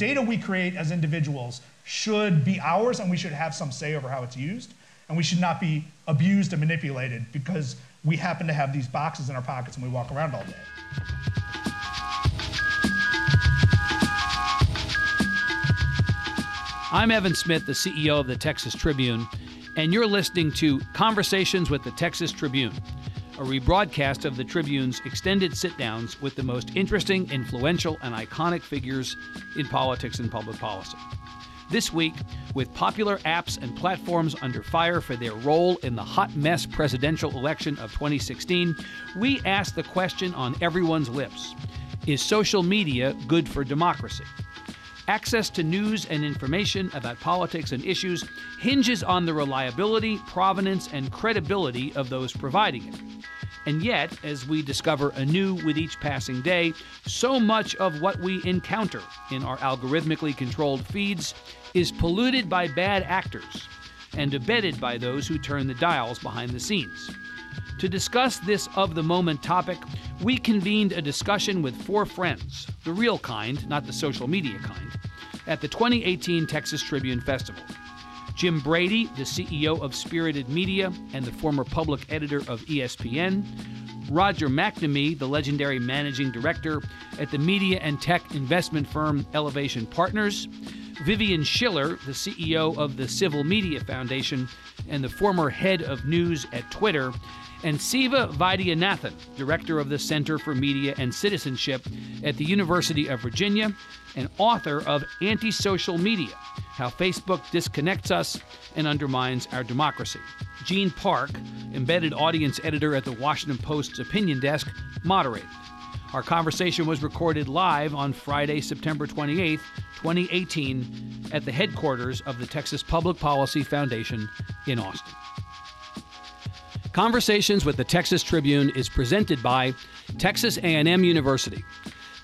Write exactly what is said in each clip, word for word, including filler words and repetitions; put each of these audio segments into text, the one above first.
data we create as individuals should be ours, and we should have some say over how it's used, and we should not be abused and manipulated because we happen to have these boxes in our pockets and we walk around all day. I'm Evan Smith, the C E O of the Texas Tribune, and you're listening to Conversations with the Texas Tribune, a rebroadcast of the Tribune's extended sit-downs with the most interesting, influential, and iconic figures in politics and public policy. This week, with popular apps and platforms under fire for their role in the hot mess presidential election of twenty sixteen, we asked the question on everyone's lips: is social media good for democracy? Access to news and information about politics and issues hinges on the reliability, provenance, and credibility of those providing it. And yet, as we discover anew with each passing day, so much of what we encounter in our algorithmically controlled feeds is polluted by bad actors and abetted by those who turn the dials behind the scenes. To discuss this of-the-moment topic, we convened a discussion with four friends, the real kind, not the social media kind, at the twenty eighteen Texas Tribune Festival. Jim Brady, the C E O of Spirited Media and the former public editor of E S P N, Roger McNamee, the legendary managing director at the media and tech investment firm Elevation Partners, Vivian Schiller, the C E O of the Civil Media Foundation and the former head of news at Twitter, and Siva Vaidyanathan, director of the Center for Media and Citizenship at the University of Virginia and author of Antisocial Media: How Facebook Disconnects Us and Undermines Our Democracy. Gene Park, embedded audience editor at the Washington Post's opinion desk, moderated. Our conversation was recorded live on Friday, September twenty-eighth, twenty eighteen, at the headquarters of the Texas Public Policy Foundation in Austin. Conversations with the Texas Tribune is presented by Texas A and M University.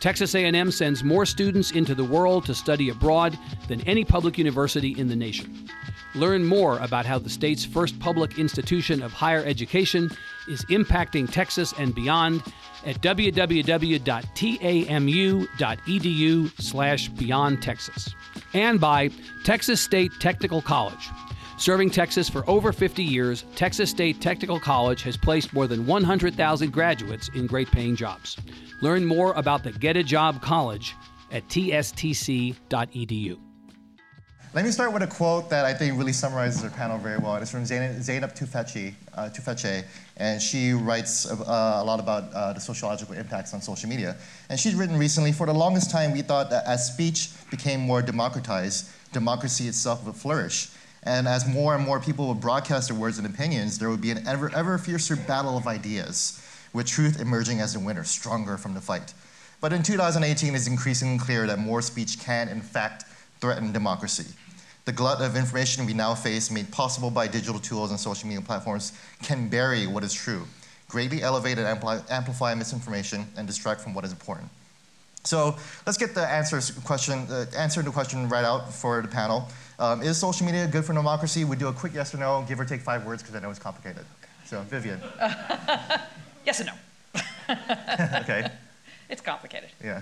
Texas A and M sends more students into the world to study abroad than any public university in the nation. Learn more about how the state's first public institution of higher education is impacting Texas and beyond at w w w dot t a m u dot e d u slash beyond texas. And by Texas State Technical College. Serving Texas for over fifty years, Texas State Technical College has placed more than one hundred thousand graduates in great-paying jobs. Learn more about the Get a Job College at t s t c dot e d u. Let me start with a quote that I think really summarizes our panel very well. It's from Zeynep Tufekci, uh, Tufekci, and she writes uh, a lot about uh, the sociological impacts on social media. And she's written recently, "For the longest time, we thought that as speech became more democratized, democracy itself would flourish. And as more and more people would broadcast their words and opinions, there would be an ever, ever fiercer battle of ideas, with truth emerging as the winner, stronger from the fight. But in two thousand eighteen, it's increasingly clear that more speech can, in fact, threaten democracy. The glut of information we now face, made possible by digital tools and social media platforms, can bury what is true, greatly elevate and amplify misinformation, and distract from what is important." So let's get the answers question, uh, answer the question right out for the panel. Um, is social media good for democracy? We do a quick yes or no, give or take five words, because I know it's complicated. So, Vivian. Yes and no. Okay. It's complicated. Yeah.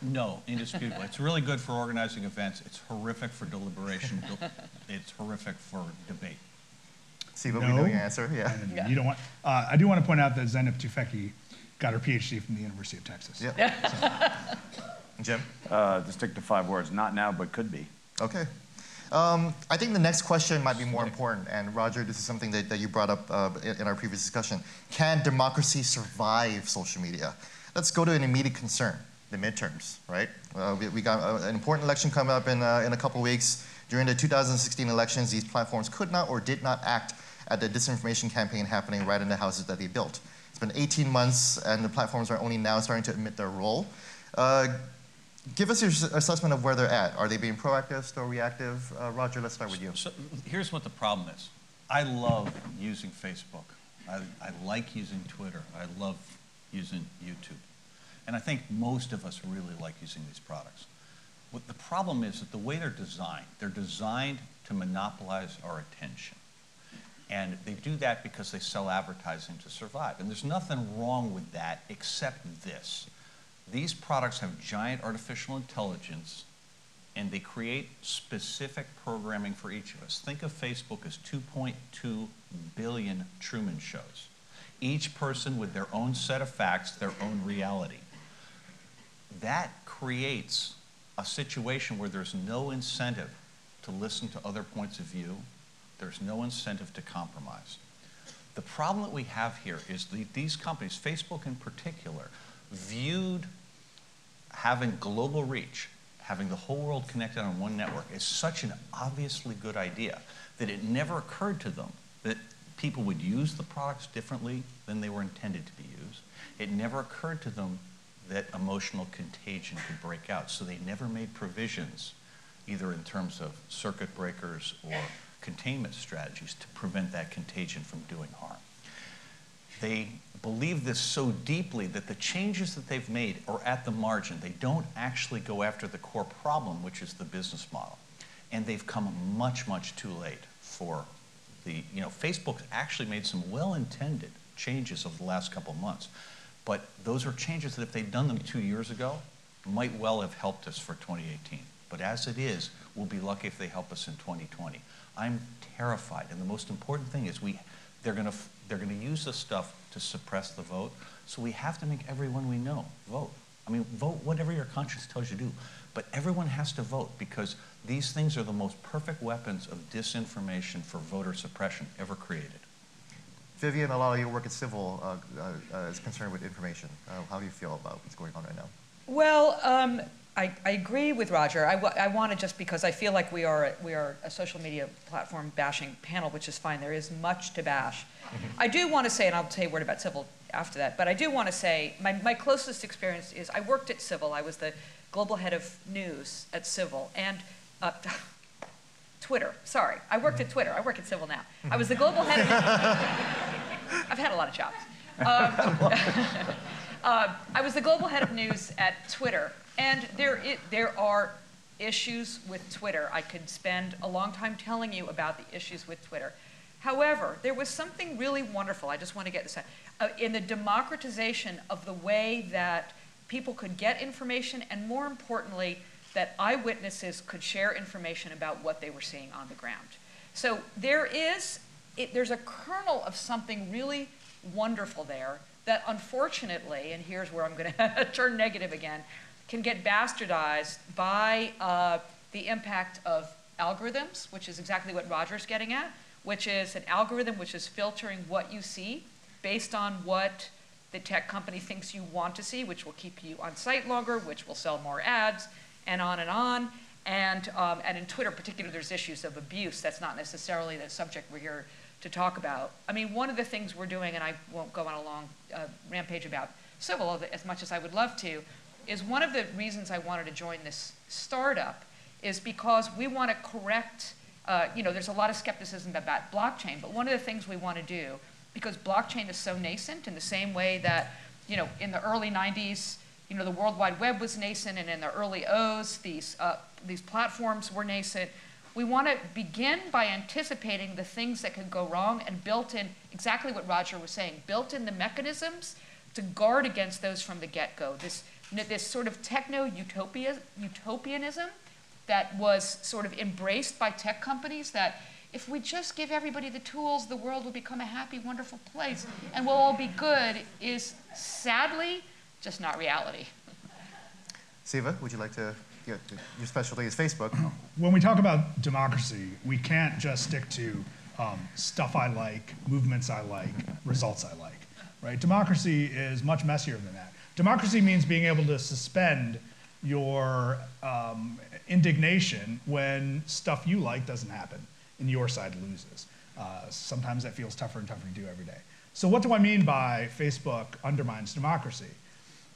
No, indisputable. It's really good for organizing events. It's horrific for deliberation. It's horrific for debate. See, but no. We know your answer. Yeah. yeah. You don't want. Uh, I do want to point out that Zeynep Tufekci got her P H D from the University of Texas. Yeah. So. Jim. Uh, to stick to five words. Not now, but could be. Okay. Um, I think the next question might be more important, and Roger, this is something that, that you brought up uh, in, in our previous discussion. Can democracy survive social media? Let's go to an immediate concern, the midterms, right? Uh, we, we got uh, an important election coming up in, uh, in a couple weeks. During the two thousand sixteen elections, these platforms could not or did not act at the disinformation campaign happening right in the houses that they built. It's been eighteen months, and the platforms are only now starting to admit their role. Uh, Give us your assessment of where they're at. Are they being proactive, still reactive? Uh, Roger, let's start with you. So, here's what the problem is. I love using Facebook. I, I like using Twitter. I love using YouTube. And I think most of us really like using these products. What the problem is that the way they're designed, they're designed to monopolize our attention. And they do that because they sell advertising to survive. And there's nothing wrong with that except this. These products have giant artificial intelligence and they create specific programming for each of us. Think of Facebook as two point two billion Truman shows, each person with their own set of facts, their own reality. That creates a situation where there's no incentive to listen to other points of view. There's no incentive to compromise. The problem that we have here is the, these companies, Facebook in particular, viewed having global reach, having the whole world connected on one network is such an obviously good idea that it never occurred to them that people would use the products differently than they were intended to be used. It never occurred to them that emotional contagion could break out. So they never made provisions, either in terms of circuit breakers or containment strategies, to prevent that contagion from doing harm. They believe this so deeply that the changes that they've made are at the margin. They don't actually go after the core problem, which is the business model. And they've come much, much too late for the, you know, Facebook's actually made some well-intended changes over the last couple months. But those are changes that if they'd done them two years ago, might well have helped us for twenty eighteen. But as it is, we'll be lucky if they help us in twenty twenty. I'm terrified, and the most important thing is we, they're gonna, they're gonna use this stuff to suppress the vote, so we have to make everyone we know vote. I mean, vote whatever your conscience tells you to do, but everyone has to vote because these things are the most perfect weapons of disinformation for voter suppression ever created. Vivian, a lot of your work at Civil uh, uh, is concerned with information. Uh, how do you feel about what's going on right now? Well, um, I, I agree with Roger. I, I want to just because I feel like we are, a, we are a social media platform bashing panel, which is fine. There is much to bash. I do want to say, and I'll say a word about Civil after that, but I do want to say my, my closest experience is I worked at Civil. I was the global head of news at Civil. And uh, Twitter, sorry. I worked at Twitter. I work at Civil now. I was the global head of I've had a lot of jobs. Um, uh, I was the global head of news at Twitter. And there, it, there are issues with Twitter. I could spend a long time telling you about the issues with Twitter. However, there was something really wonderful, I just want to get this out, uh, in the democratization of the way that people could get information and, more importantly, that eyewitnesses could share information about what they were seeing on the ground. So there is, it, there's a kernel of something really wonderful there that unfortunately, and here's where I'm going to turn negative again, can get bastardized by uh, the impact of algorithms, which is exactly what Roger's getting at, which is an algorithm which is filtering what you see based on what the tech company thinks you want to see, which will keep you on site longer, which will sell more ads, and on and on. And, um, and in Twitter in particular, there's issues of abuse. That's not necessarily the subject we're here to talk about. I mean, one of the things we're doing, and I won't go on a long uh, rampage about Civil as much as I would love to, is one of the reasons I wanted to join this startup is because we want to correct, uh, you know, there's a lot of skepticism about blockchain, but one of the things we want to do, because blockchain is so nascent in the same way that, you know, in the early nineties, you know, the World Wide Web was nascent, and in the early O's, these, uh, these platforms were nascent. We want to begin by anticipating the things that could go wrong and built in, exactly what Roger was saying, built in the mechanisms to guard against those from the get-go. This, this sort of techno-utopia, utopianism that was sort of embraced by tech companies that if we just give everybody the tools, the world will become a happy, wonderful place, and we'll all be good is sadly just not reality. Siva, would you like to, you know, your specialty is Facebook. When we talk about democracy, we can't just stick to um, stuff I like, movements I like, results I like, right? Democracy is much messier than that. Democracy means being able to suspend your um, indignation when stuff you like doesn't happen and your side loses. Uh, sometimes that feels tougher and tougher to do every day. So what do I mean by Facebook undermines democracy?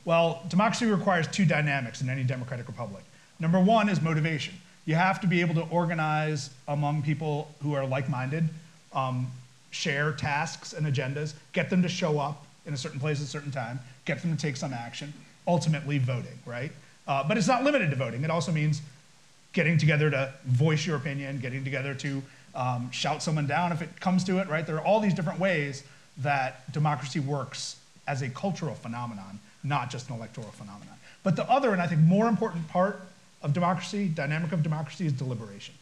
Well, democracy requires two dynamics in any democratic republic. Number one is motivation. You have to be able to organize among people who are like-minded, um, share tasks and agendas, get them to show up in a certain place at a certain time, get them to take some action, ultimately voting, right? Uh, but it's not limited to voting. It also means getting together to voice your opinion, getting together to um, shout someone down if it comes to it, right? There are all these different ways that democracy works as a cultural phenomenon, not just an electoral phenomenon. But the other, and I think more important part of democracy, dynamic of democracy, is deliberation.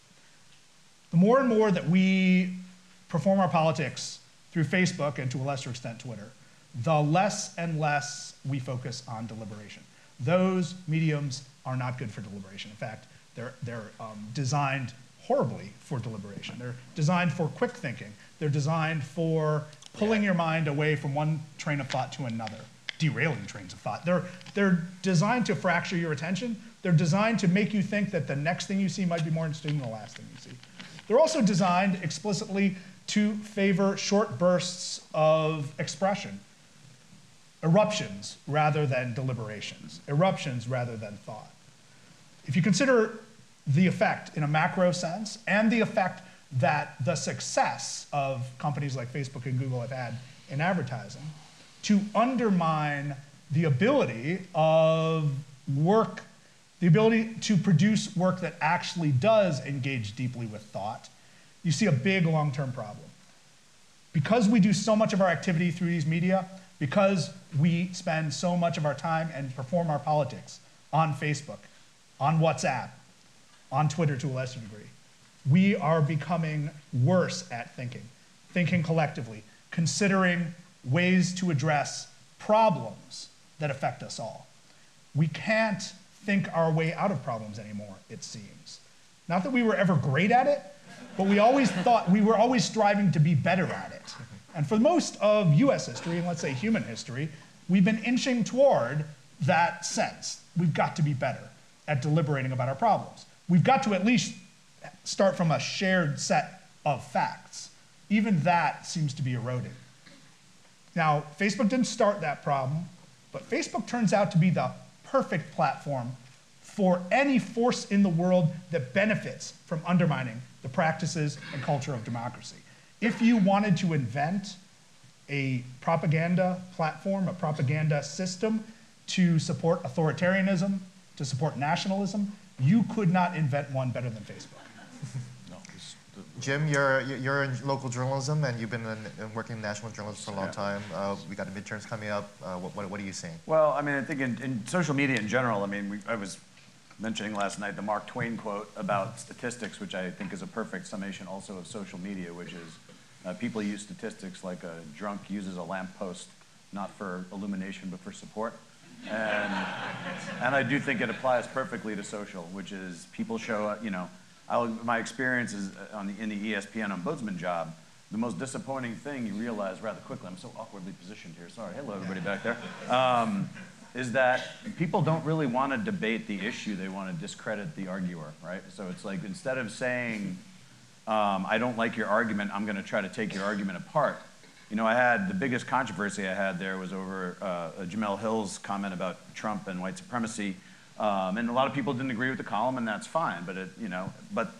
The more and more that we perform our politics through Facebook and to a lesser extent Twitter, the less and less we focus on deliberation. Those mediums are not good for deliberation. In fact, they're, they're um, designed horribly for deliberation. They're designed for quick thinking. They're designed for pulling your mind away from one train of thought to another, derailing trains of thought. They're, they're designed to fracture your attention. They're designed to make you think that the next thing you see might be more interesting than the last thing you see. They're also designed explicitly to favor short bursts of expression, eruptions rather than deliberations, eruptions rather than thought. If you consider the effect in a macro sense and the effect that the success of companies like Facebook and Google have had in advertising to undermine the ability of work, the ability to produce work that actually does engage deeply with thought, you see a big long-term problem. Because we do so much of our activity through these media, because we spend so much of our time and perform our politics on Facebook, on WhatsApp, on Twitter to a lesser degree, we are becoming worse at thinking, thinking collectively, considering ways to address problems that affect us all. We can't think our way out of problems anymore, it seems. Not that we were ever great at it, but we always thought, we were always striving to be better at it. And for most of U S history, and let's say human history, we've been inching toward that sense. We've got to be better at deliberating about our problems. We've got to at least start from a shared set of facts. Even that seems to be eroding. Now, Facebook didn't start that problem, but Facebook turns out to be the perfect platform for any force in the world that benefits from undermining the practices and culture of democracy. If you wanted to invent a propaganda platform, a propaganda system to support authoritarianism, to support nationalism, you could not invent one better than Facebook. No. Jim, you're, you're in local journalism, and you've been in, working in national journalism for a long yeah. time. Uh, we got the midterms coming up. Uh, what, what, what are you seeing? Well, I mean, I think in, in social media in general, I mean, we, I was mentioning last night the Mark Twain quote about statistics, which I think is a perfect summation also of social media, which is uh, people use statistics like a drunk uses a lamppost, not for illumination, but for support. And, and I do think it applies perfectly to social, which is people show up, you know, I'll, my experience is on the, in the E S P N ombudsman job, the most disappointing thing you realize rather quickly, I'm so awkwardly positioned here, sorry, hello everybody back there, um, is that people don't really want to debate the issue, they want to discredit the arguer, right? So it's like, instead of saying, um, I don't like your argument, I'm going to try to take your argument apart. You know, I had, the biggest controversy I had there was over uh, Jamel Hill's comment about Trump and white supremacy. Um, and a lot of people didn't agree with the column, and that's fine, but it, you know, but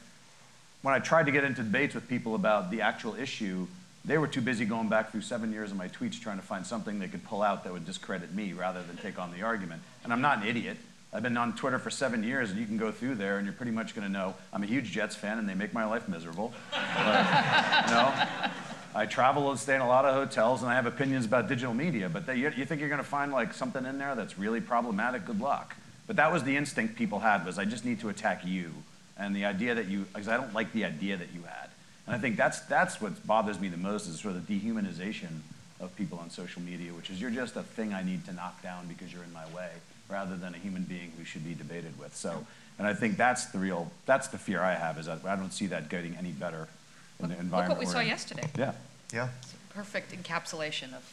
when I tried to get into debates with people about the actual issue, they were too busy going back through seven years of my tweets trying to find something they could pull out that would discredit me rather than take on the argument. And I'm not an idiot. I've been on Twitter for seven years, and you can go through there, and you're pretty much going to know I'm a huge Jets fan, and they make my life miserable. But, you know, I travel and stay in a lot of hotels, and I have opinions about digital media, but they, you, you think you're going to find like something in there that's really problematic? Good luck. But that was the instinct people had, was I just need to attack you. And the idea that you, because I don't like the idea that you had. And I think that's, that's what bothers me the most, is sort of the dehumanization of people on social media, which is you're just a thing I need to knock down because you're in my way, rather than a human being who should be debated with. So, and I think that's the real, that's the fear I have, is that I don't see that getting any better in the environment. Look what we saw yesterday. Yeah. Yeah. It's a perfect encapsulation of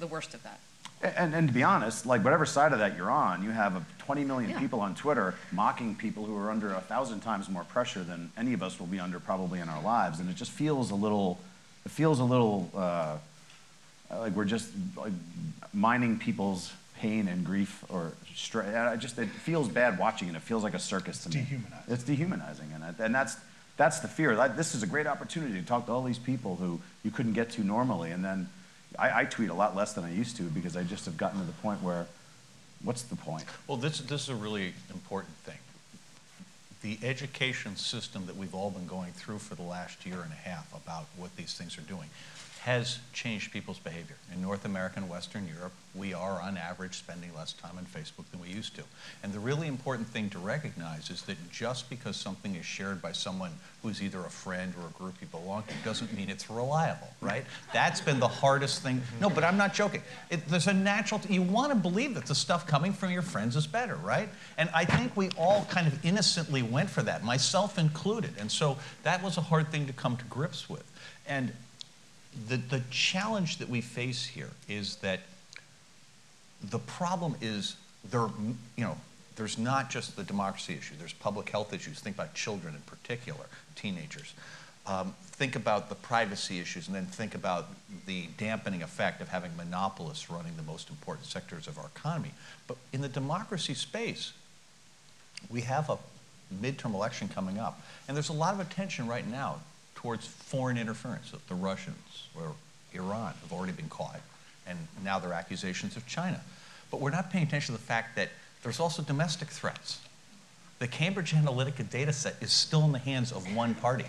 the worst of that. And, and to be honest, like whatever side of that you're on, you have twenty million yeah. people on Twitter mocking people who are under a thousand times more pressure than any of us will be under probably in our lives, and it just feels a little, it feels a little uh, like we're just like, mining people's pain and grief or stress. I just, it feels bad watching it. It feels like a circus to me. Dehumanizing. It's dehumanizing, and and that's that's the fear. Like, this is a great opportunity to talk to all these people who you couldn't get to normally, and then. I, I tweet a lot less than I used to because I just have gotten to the point where, what's the point? Well, this, this is a really important thing. The education system that we've all been going through for the last year and a half about what these things are doing. has changed people's behavior. In North America and Western Europe, we are on average spending less time on Facebook than we used to. And the really important thing to recognize is that just because something is shared by someone who's either a friend or a group you belong to doesn't mean it's reliable, right? That's been the hardest thing. No, but I'm not joking. It, there's a natural, you want to believe that the stuff coming from your friends is better, right? And I think we all kind of innocently went for that, myself included. And so that was a hard thing to come to grips with. And The, the challenge that we face here is that the problem is there, you know, there's not just the democracy issue. There's public health issues. Think about children in particular, teenagers. Um, think about the privacy issues, and then think about the dampening effect of having monopolists running the most important sectors of our economy. But in the democracy space, we have a midterm election coming up, and there's a lot of attention right now towards foreign interference. The Russians or Iran have already been caught, and now there are accusations of China. But we're not paying attention to the fact that there's also domestic threats. The Cambridge Analytica data set is still in the hands of one party.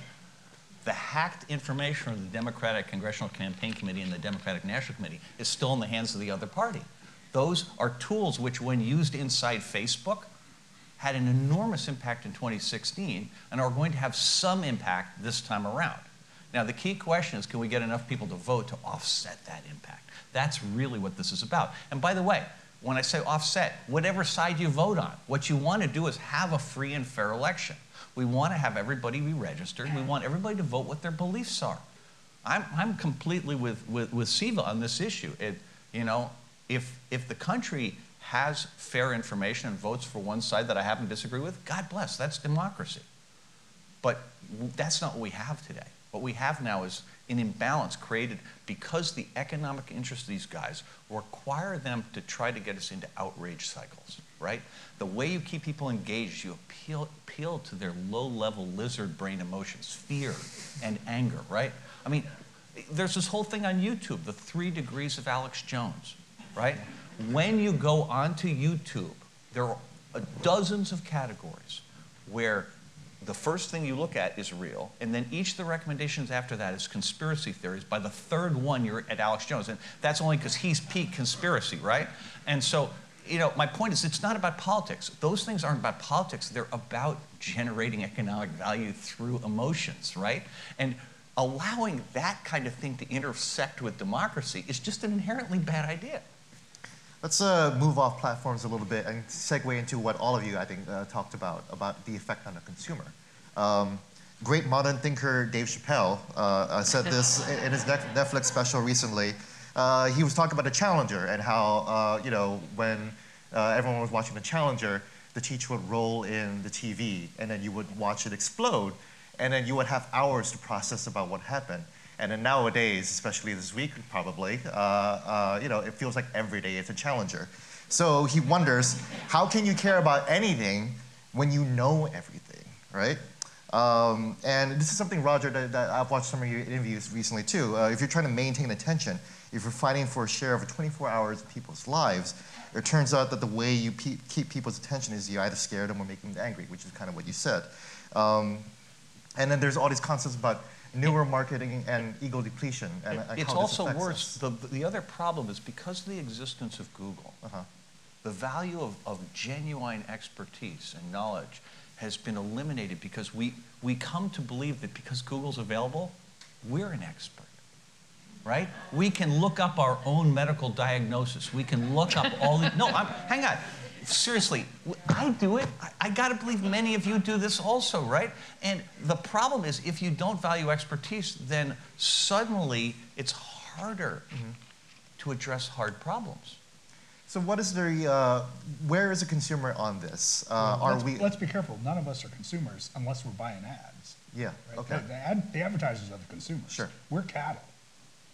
The hacked information of the Democratic Congressional Campaign Committee and the Democratic National Committee is still in the hands of the other party. Those are tools which, when used inside Facebook, had an enormous impact in twenty sixteen and are going to have some impact this time around. Now, the key question is, can we get enough people to vote to offset that impact? That's really what this is about. And by the way, when I say offset, whatever side you vote on, what you want to do is have a free and fair election. We want to have everybody be registered. We want everybody to vote what their beliefs are. I'm, I'm completely with, with, with Siva on this issue. It, you know, if, if the country has fair information and votes for one side that I happen to disagree with, God bless, that's democracy. But that's not what we have today. What we have now is an imbalance created because the economic interests of these guys require them to try to get us into outrage cycles, right? The way you keep people engaged, you appeal, appeal to their low-level lizard brain emotions, fear and anger, right? I mean, there's this whole thing on YouTube, the three degrees of Alex Jones, right? When you go onto YouTube, there are dozens of categories where the first thing you look at is real, and then each of the recommendations after that is conspiracy theories. By the third one, you're at Alex Jones, and that's only because he's peak conspiracy, right? And so, you know, my point is it's not about politics. Those things aren't about politics. They're about generating economic value through emotions, right? And allowing that kind of thing to intersect with democracy is just an inherently bad idea. Let's uh, move off platforms a little bit and segue into what all of you, I think, uh, talked about, about the effect on the consumer. Um, great modern thinker Dave Chappelle uh, uh, said this in his Netflix special recently. Uh, he was talking about the Challenger and how, uh, you know, when uh, everyone was watching the Challenger, the teacher would roll in the T V, and then you would watch it explode, and then you would have hours to process about what happened. And then nowadays, especially this week probably, uh, uh, you know, it feels like every day it's a Challenger. So he wonders, how can you care about anything when you know everything, right? Um, and this is something, Roger, that, that I've watched some of your interviews recently too. Uh, if you're trying to maintain attention, if you're fighting for a share of twenty-four hours of people's lives, it turns out that the way you pe keep people's attention is you either scare them or make them angry, which is kind of what you said. Um, and then there's all these concepts about newer marketing and ego depletion. And it, it's also worse. The, the other problem is because of the existence of Google, uh-huh. the value of, of genuine expertise and knowledge has been eliminated because we, we come to believe that because Google's available, we're an expert. Right? We can look up our own medical diagnosis. We can look up all the... No, I'm, hang on. Seriously, I do it. I, I gotta believe many of you do this also, right? And the problem is if you don't value expertise, then suddenly it's harder mm-hmm. to address hard problems. So what is the, uh, where is a consumer on this? Uh, well, are let's, we... let's be careful, none of us are consumers unless we're buying ads. Yeah, right? Okay. The, the, ad, the advertisers are the consumers. Sure. We're cattle.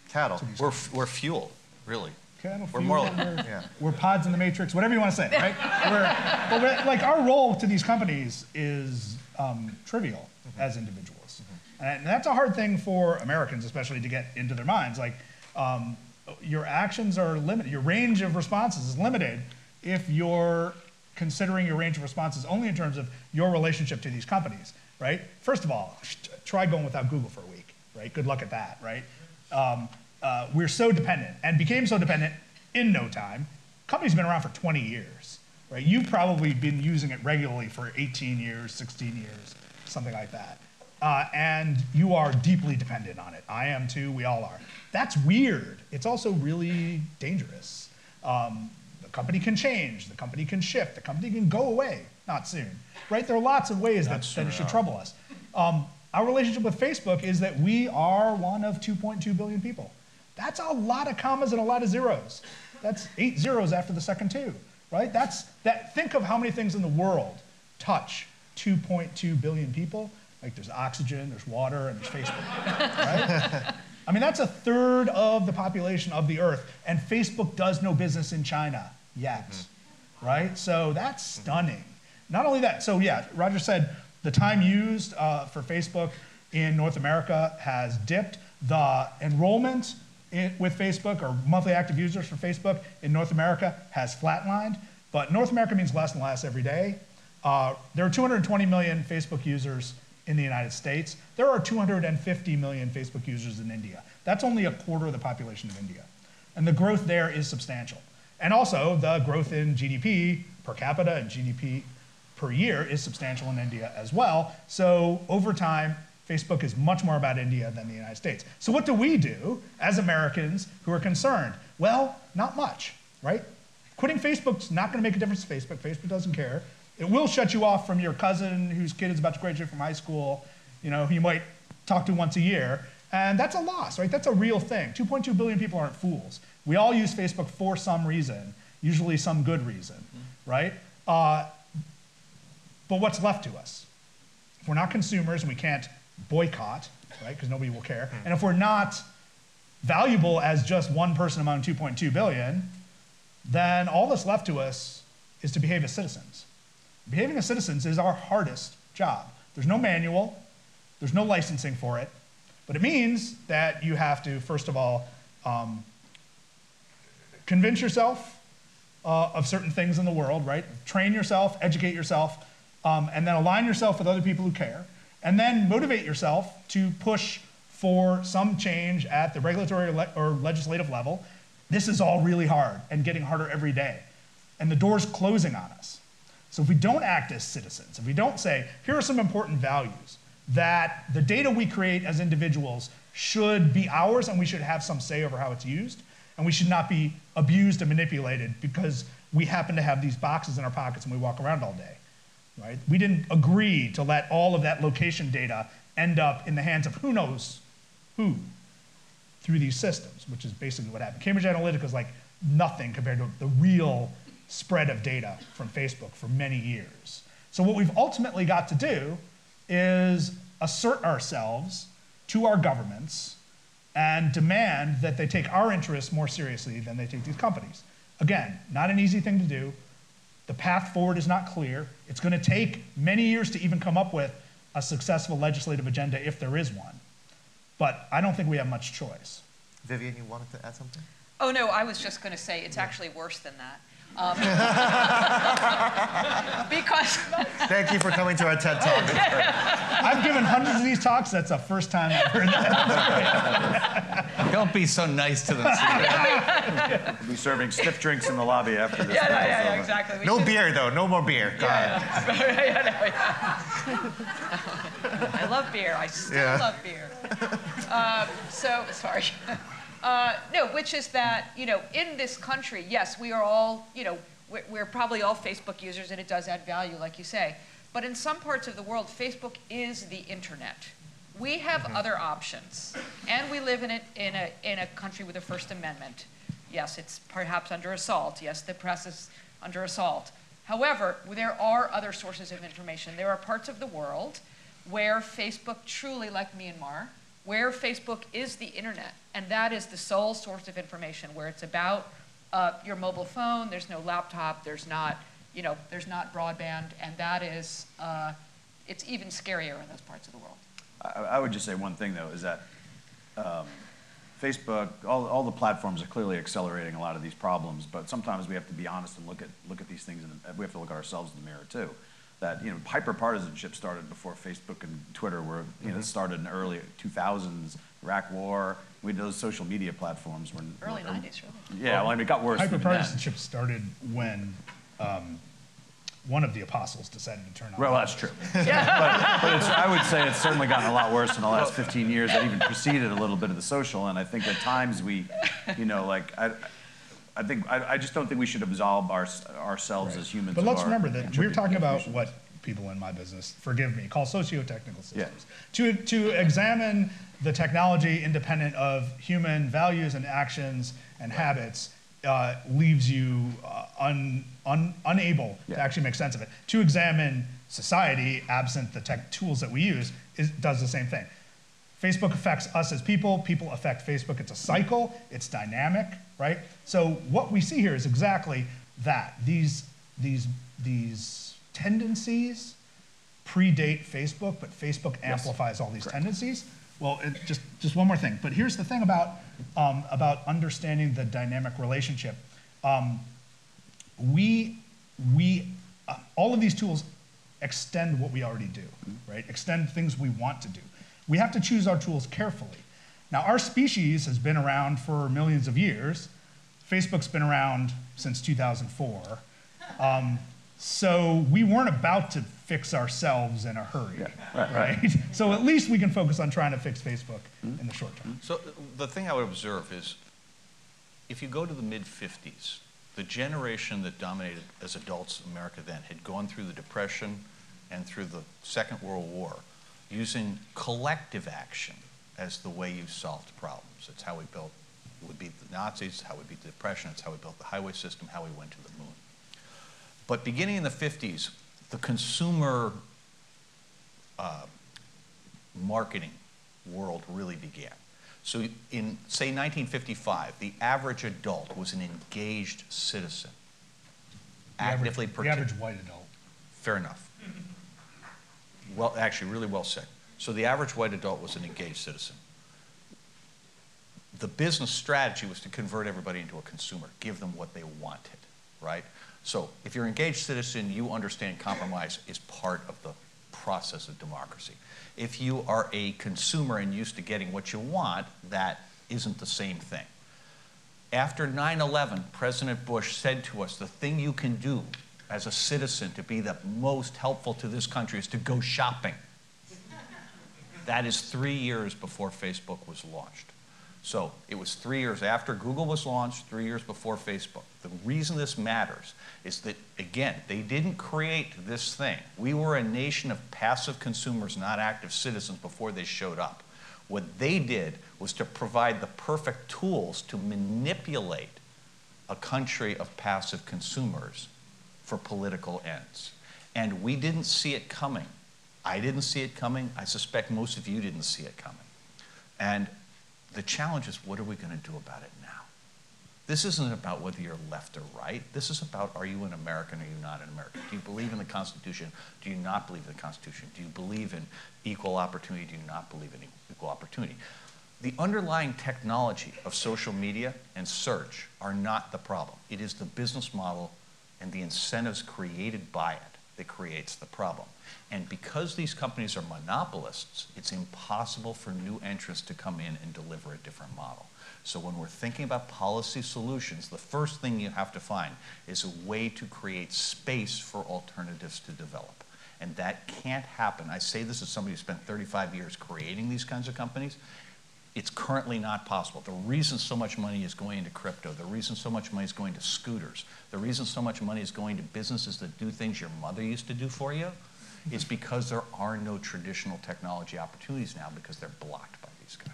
Cattle. We're, we're fuel, really. Cattle, we're, more like, we're, yeah. we're pods in the matrix, whatever you want to say, right? We're, but we're, like our role to these companies is um, trivial mm-hmm. as individuals. Mm-hmm. And that's a hard thing for Americans, especially, to get into their minds. Like, um, your actions are limited, your range of responses is limited if you're considering your range of responses only in terms of your relationship to these companies, right? First of all, try going without Google for a week, right? Good luck at that, right? Um, Uh, we're so dependent and became so dependent in no time. Company's been around for twenty years, right? You've probably been using it regularly for eighteen years, sixteen years, something like that. Uh, and you are deeply dependent on it. I am too, we all are. That's weird. It's also really dangerous. Um, the company can change, the company can shift, the company can go away, not soon, right? There are lots of ways that, that it should trouble us. Um, our relationship with Facebook is that we are one of two point two billion people. That's a lot of commas and a lot of zeros. That's eight zeros after the second two, right? That's, that, think of how many things in the world touch two point two billion people. Like there's oxygen, there's water, and there's Facebook, right? I mean, that's a third of the population of the earth, and Facebook does no business in China yet, mm-hmm. right? So that's stunning. Not only that, so yeah, Roger said the time used uh, for Facebook in North America has dipped. The enrollment in, with Facebook, or monthly active users for Facebook in North America, has flatlined, but North America means less and less every day. Uh, there are two hundred twenty million Facebook users in the United States. There are two hundred fifty million Facebook users in India. That's only a quarter of the population of India. And the growth there is substantial. And also the growth in G D P per capita and G D P per year is substantial in India as well. So over time, Facebook is much more about India than the United States. So what do we do as Americans who are concerned? Well, not much, right? Quitting Facebook's not gonna make a difference to Facebook. Facebook doesn't care. It will shut you off from your cousin whose kid is about to graduate from high school, you know, who you might talk to once a year. And that's a loss, right? That's a real thing. two point two billion people aren't fools. We all use Facebook for some reason, usually some good reason, mm-hmm. right? Uh, but what's left to us? If we're not consumers and we can't boycott, right, because nobody will care, mm-hmm. and if we're not valuable as just one person among two point two billion, then all that's left to us is to behave as citizens. Behaving as citizens is our hardest job. There's no manual, there's no licensing for it, but it means that you have to, first of all, um, convince yourself uh, of certain things in the world, right? Train yourself, educate yourself, um, and then align yourself with other people who care, and then motivate yourself to push for some change at the regulatory or, le or legislative level. This is all really hard and getting harder every day, and the door's closing on us. So if we don't act as citizens, if we don't say, here are some important values that the data we create as individuals should be ours and we should have some say over how it's used, and we should not be abused and manipulated because we happen to have these boxes in our pockets and we walk around all day, right? We didn't agree to let all of that location data end up in the hands of who knows who through these systems, which is basically what happened. Cambridge Analytica is like nothing compared to the real spread of data from Facebook for many years. So what we've ultimately got to do is assert ourselves to our governments and demand that they take our interests more seriously than they take these companies. Again, not an easy thing to do. The path forward is not clear. It's going to take many years to even come up with a successful legislative agenda if there is one. But I don't think we have much choice. Vivian, you wanted to add something? Oh no, I was just going to say it's yeah. actually worse than that. Um, because thank you for coming to our TED Talk. I've given hundreds of these talks. That's the first time I've heard that. Don't be so nice to them. We'll be serving stiff drinks in the lobby after this. Yeah, no, yeah, yeah, exactly. We no should... beer, though. No more beer. God. Yeah, yeah. yeah, no, yeah. I love beer. I still yeah. love beer. Uh, so, sorry. Uh, no, which is that, you know, in this country, yes, we are all, you know, we're, we're probably all Facebook users, and it does add value, like you say. But in some parts of the world, Facebook is the internet. We have mm-hmm. other options. And we live in a, in, a, in a country with a First Amendment. Yes, it's perhaps under assault. Yes, the press is under assault. However, there are other sources of information. There are parts of the world where Facebook truly, like Myanmar, where Facebook is the internet, and that is the sole source of information, where it's about uh, your mobile phone, there's no laptop, there's not, you know, there's not broadband, and that is, uh, it's even scarier in those parts of the world. I, I would just say one thing, though, is that um, Facebook, all, all the platforms are clearly accelerating a lot of these problems, but sometimes we have to be honest and look at, look at these things, and we have to look at ourselves in the mirror, too. that, you know, hyper-partisanship started before Facebook and Twitter were, you mm-hmm. know, started in the early two thousands, Iraq War. We had those social media platforms. When, early when, nineties, really. Yeah, well, I mean, it got worse. Hyper-partisanship started when um, one of the apostles decided to turn on. Well, that's true. Yeah. but but it's, I would say it's certainly gotten a lot worse in the last fifteen years. That even preceded a little bit of the social, and I think at times we, you know, like, I, I think, I, I just don't think we should absolve our, ourselves right. as humans. But let's remember that we're talking about what people in my business, forgive me, call socio-technical systems. Yeah. To, to examine the technology independent of human values and actions and right. habits uh, leaves you uh, un, un, unable yeah. to actually make sense of it. To examine society absent the tech tools that we use is, does the same thing. Facebook affects us as people, people affect Facebook. It's a cycle, it's dynamic, right? So what we see here is exactly that. These, these, these tendencies predate Facebook, but Facebook yes. amplifies all these Correct. tendencies. Well, it, just, just one more thing. But here's the thing about, um, about understanding the dynamic relationship. Um, we, we, uh, all of these tools extend what we already do, right? Extend things we want to do. We have to choose our tools carefully. Now, our species has been around for millions of years. Facebook's been around since two thousand four. Um, so we weren't about to fix ourselves in a hurry, yeah, right, right? right? So at least we can focus on trying to fix Facebook mm-hmm. in the short term. So the thing I would observe is, if you go to the mid fifties, the generation that dominated as adults in America then had gone through the Depression and through the Second World War, using collective action as the way you solved problems. It's how we built, we beat the Nazis, it's how we beat the Depression, it's how we built the highway system, how we went to the moon. But beginning in the fifties, the consumer uh, marketing world really began. So in, say, nineteen fifty-five, the average adult was an engaged citizen. The actively average, the average white adult. Fair enough. Well, actually, really well said. So the average white adult was an engaged citizen. The business strategy was to convert everybody into a consumer, give them what they wanted, right? So if you're an engaged citizen, you understand compromise is part of the process of democracy. If you are a consumer and used to getting what you want, that isn't the same thing. After nine eleven, President Bush said to us, the thing you can do as a citizen to be the most helpful to this country is to go shopping. That is three years before Facebook was launched. So it was three years after Google was launched, three years before Facebook. The reason this matters is that, again, they didn't create this thing. We were a nation of passive consumers, not active citizens, before they showed up. What they did was to provide the perfect tools to manipulate a country of passive consumers for political ends. And we didn't see it coming. I didn't see it coming. I suspect most of you didn't see it coming. And the challenge is, what are we going to do about it now? This isn't about whether you're left or right. This is about, are you an American or are you not an American? Do you believe in the Constitution? Do you not believe in the Constitution? Do you believe in equal opportunity? Do you not believe in equal opportunity? The underlying technology of social media and search are not the problem. It is the business model and the incentives created by it that creates the problem. And because these companies are monopolists, it's impossible for new entrants to come in and deliver a different model. So when we're thinking about policy solutions, the first thing you have to find is a way to create space for alternatives to develop. And that can't happen. I say this as somebody who spent thirty-five years creating these kinds of companies. It's currently not possible. The reason so much money is going into crypto, the reason so much money is going to scooters, the reason so much money is going to businesses that do things your mother used to do for you is because there are no traditional technology opportunities now because they're blocked by these guys.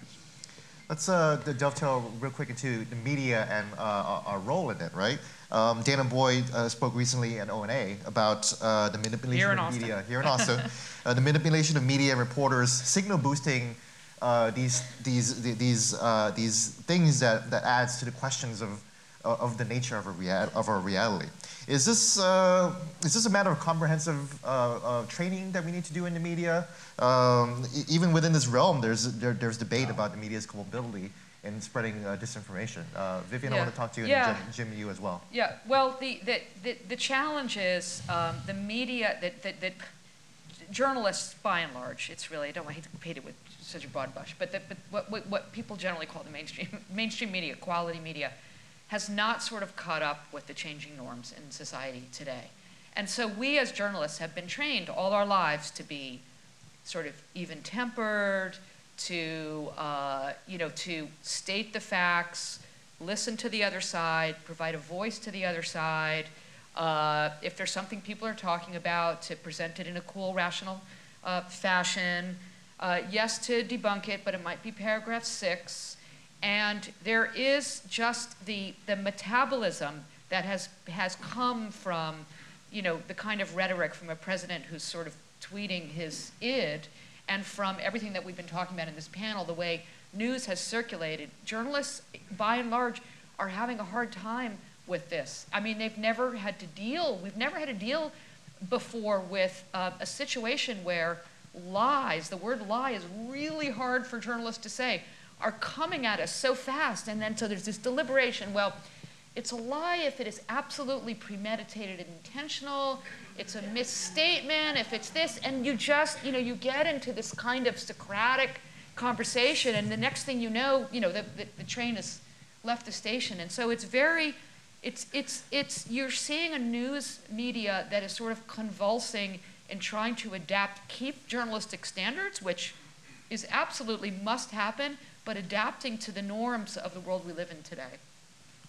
Let's uh, dovetail real quick into the media and uh, our role in it, right? Um, Dana Boyd uh, spoke recently at O N A about uh, the manipulation of media here in Austin. uh, the manipulation of media and reporters, signal boosting Uh, these these these uh, these things that, that adds to the questions of of the nature of our rea of our reality. Is this uh, is this a matter of comprehensive uh, uh, training that we need to do in the media? Um, even within this realm, there's there, there's debate about the media's culpability in spreading uh, disinformation. Uh, Vivian, yeah. I want to talk to you, yeah. and Jim, Jim, you as well. Yeah, well, the, the, the, the challenge is um, the media, that, that, that journalists, by and large, it's really, I don't want to compete it with such a broad brush, but, the, but what, what, what people generally call the mainstream, mainstream media, quality media, has not sort of caught up with the changing norms in society today. And so we as journalists have been trained all our lives to be sort of even-tempered, to uh, you know, to state the facts, listen to the other side, provide a voice to the other side. Uh, if there's something people are talking about, to present it in a cool, rational uh, fashion. Uh, yes, to debunk it, but it might be paragraph six. And there is just the the metabolism that has has come from, you know, the kind of rhetoric from a president who's sort of tweeting his id, and from everything that we've been talking about in this panel, the way news has circulated. Journalists, by and large, are having a hard time with this. I mean, they've never had to deal, we've never had to deal before with uh, a situation where lies, the word lie is really hard for journalists to say, are coming at us so fast, and then so there's this deliberation. Well, it's a lie if it is absolutely premeditated and intentional. It's a misstatement if it's this. And you just, you know, you get into this kind of Socratic conversation, and the next thing you know, you know, the, the, the train has left the station. And so it's very, it's, it's, it's, you're seeing a news media that is sort of convulsing and trying to adapt, keep journalistic standards, which is absolutely must happen, but adapting to the norms of the world we live in today.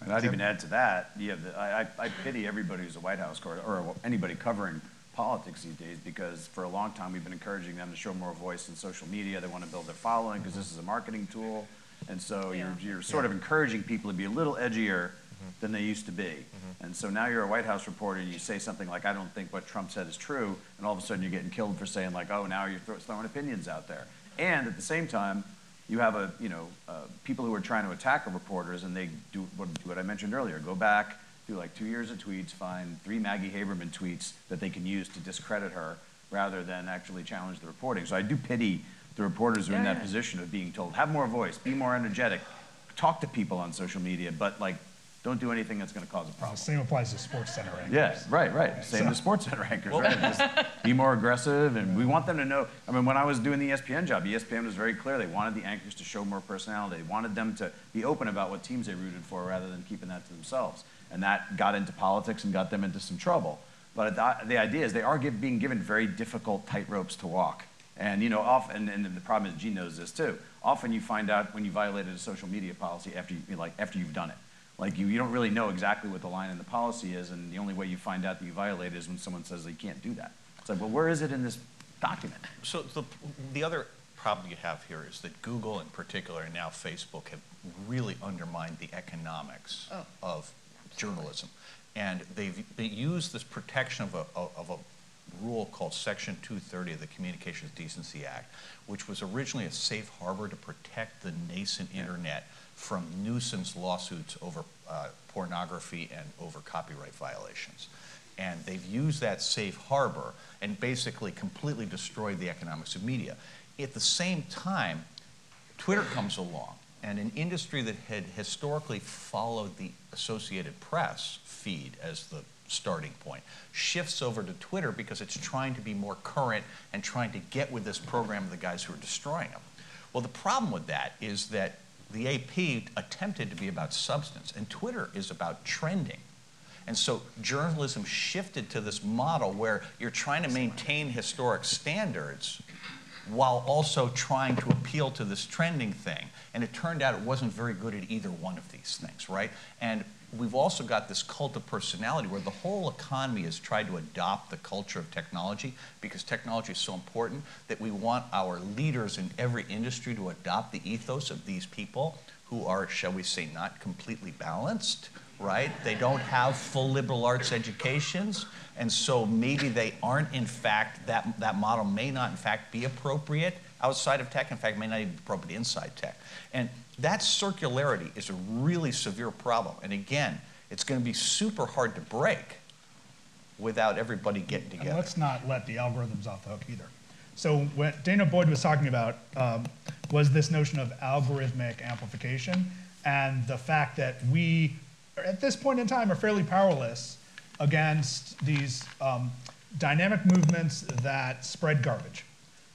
And I'd even add to that, you have the, I, I pity everybody who's a White House or, or anybody covering politics these days, because for a long time we've been encouraging them to show more voice in social media. They want to build their following because this is a marketing tool. And so yeah. you're, you're sort yeah. of encouraging people to be a little edgier mm-hmm. than they used to be. Mm-hmm. And so now you're a White House reporter and you say something like, I don't think what Trump said is true. And all of a sudden you're getting killed for saying like, oh, now you're throwing opinions out there. And at the same time, you have a, you know, uh, people who are trying to attack reporters, and they do what, what I mentioned earlier, go back, do like two years of tweets, find three Maggie Haberman tweets that they can use to discredit her rather than actually challenge the reporting. So I do pity the reporters who are in that position of being told, have more voice, be more energetic, talk to people on social media, but like, don't do anything that's going to cause a problem. The same applies to sports center anchors. Yeah, right, right. Same so. to sports center anchors, well, right? Just be more aggressive, and we want them to know. I mean, when I was doing the E S P N job, E S P N was very clear. They wanted the anchors to show more personality. They wanted them to be open about what teams they rooted for rather than keeping that to themselves. And that got into politics and got them into some trouble. But the idea is they are give, being given very difficult tightropes to walk. And, you know, often, and the problem is, Gene knows this too, often you find out when you violated a social media policy after, you, like, after you've done it. Like you, you don't really know exactly what the line in the policy is, and the only way you find out that you violate it is when someone says they can't do that. It's like, well, where is it in this document? So the, the other problem you have here is that Google in particular, and now Facebook, have really undermined the economics oh, of absolutely. journalism. And they've, they use this protection of a, of a rule called Section two thirty of the Communications Decency Act, which was originally a safe harbor to protect the nascent yeah. internet from nuisance lawsuits over uh, pornography and over copyright violations. And they've used that safe harbor and basically completely destroyed the economics of media. At the same time, Twitter comes along, and an industry that had historically followed the Associated Press feed as the starting point shifts over to Twitter because it's trying to be more current and trying to get with this program of the guys who are destroying them. Well, the problem with that is that the A P attempted to be about substance, and Twitter is about trending. And so journalism shifted to this model where you're trying to maintain historic standards while also trying to appeal to this trending thing. And it turned out it wasn't very good at either one of these things, right? And we've also got this cult of personality where the whole economy has tried to adopt the culture of technology, because technology is so important that we want our leaders in every industry to adopt the ethos of these people who are, shall we say, not completely balanced, right? They don't have full liberal arts educations, and so maybe they aren't, in fact, that, that model may not, in fact, be appropriate outside of tech. In fact, may not even be appropriate inside tech. And that circularity is a really severe problem. And again, it's going to be super hard to break without everybody getting together. And let's not let the algorithms off the hook either. So what Dana Boyd was talking about, um, was this notion of algorithmic amplification and the fact that we, at this point in time, are fairly powerless against these um, dynamic movements that spread garbage.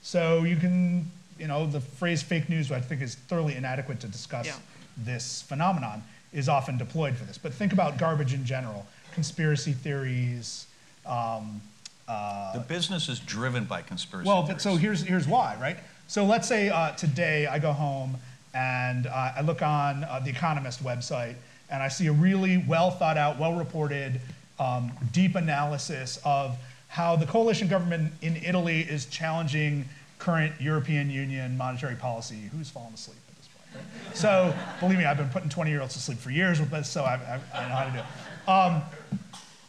So you can, you know, the phrase fake news, I think, is thoroughly inadequate to discuss yeah. this phenomenon, is often deployed for this. But think about garbage in general, conspiracy theories. Um, uh, the business is driven by conspiracy well, theories. Well, so here's, here's why, right? So let's say uh, today I go home and uh, I look on uh, the Economist website and I see a really well thought out, well reported, um, deep analysis of how the coalition government in Italy is challenging current European Union monetary policy. Who's fallen asleep at this point? Right? So believe me, I've been putting twenty-year-olds to sleep for years with this, so I, I, I know how to do it. Um,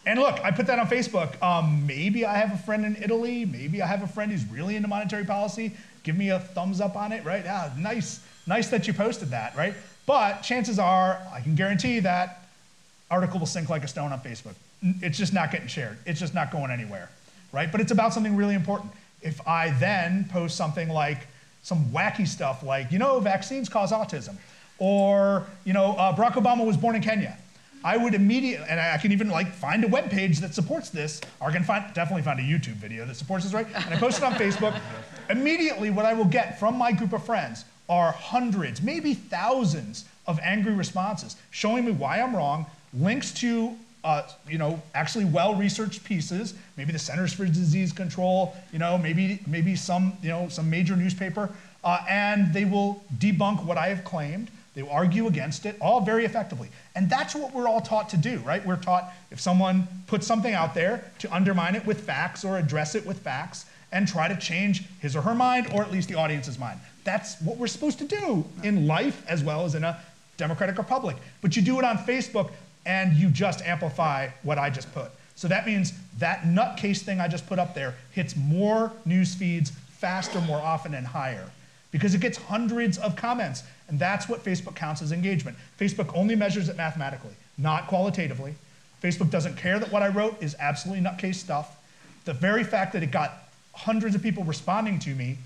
and look, I put that on Facebook. Um, maybe I have a friend in Italy. Maybe I have a friend who's really into monetary policy. Give me a thumbs up on it, right? Ah, nice, nice that you posted that, right? But chances are, I can guarantee that article will sink like a stone on Facebook. It's just not getting shared. It's just not going anywhere, right? But it's about something really important. If I then post something like some wacky stuff like, you know, vaccines cause autism, or, you know, uh, Barack Obama was born in Kenya, I would immediately, and I can even like find a web page that supports this, or I can find, definitely find a YouTube video that supports this, right? And I post it on Facebook. Immediately what I will get from my group of friends are hundreds, maybe thousands of angry responses showing me why I'm wrong, links to uh, you know, actually well-researched pieces, maybe the Centers for Disease Control, you know, maybe, maybe some, you know, some major newspaper, uh, and they will debunk what I have claimed. They will argue against it, all very effectively. And that's what we're all taught to do, right? We're taught if someone puts something out there to undermine it with facts or address it with facts and try to change his or her mind, or at least the audience's mind. That's what we're supposed to do in life as well as in a democratic republic. But you do it on Facebook and you just amplify what I just put. So that means that nutcase thing I just put up there hits more news feeds faster, more often, and higher because it gets hundreds of comments. And that's what Facebook counts as engagement. Facebook only measures it mathematically, not qualitatively. Facebook doesn't care that what I wrote is absolutely nutcase stuff. The very fact that it got hundreds of people responding to me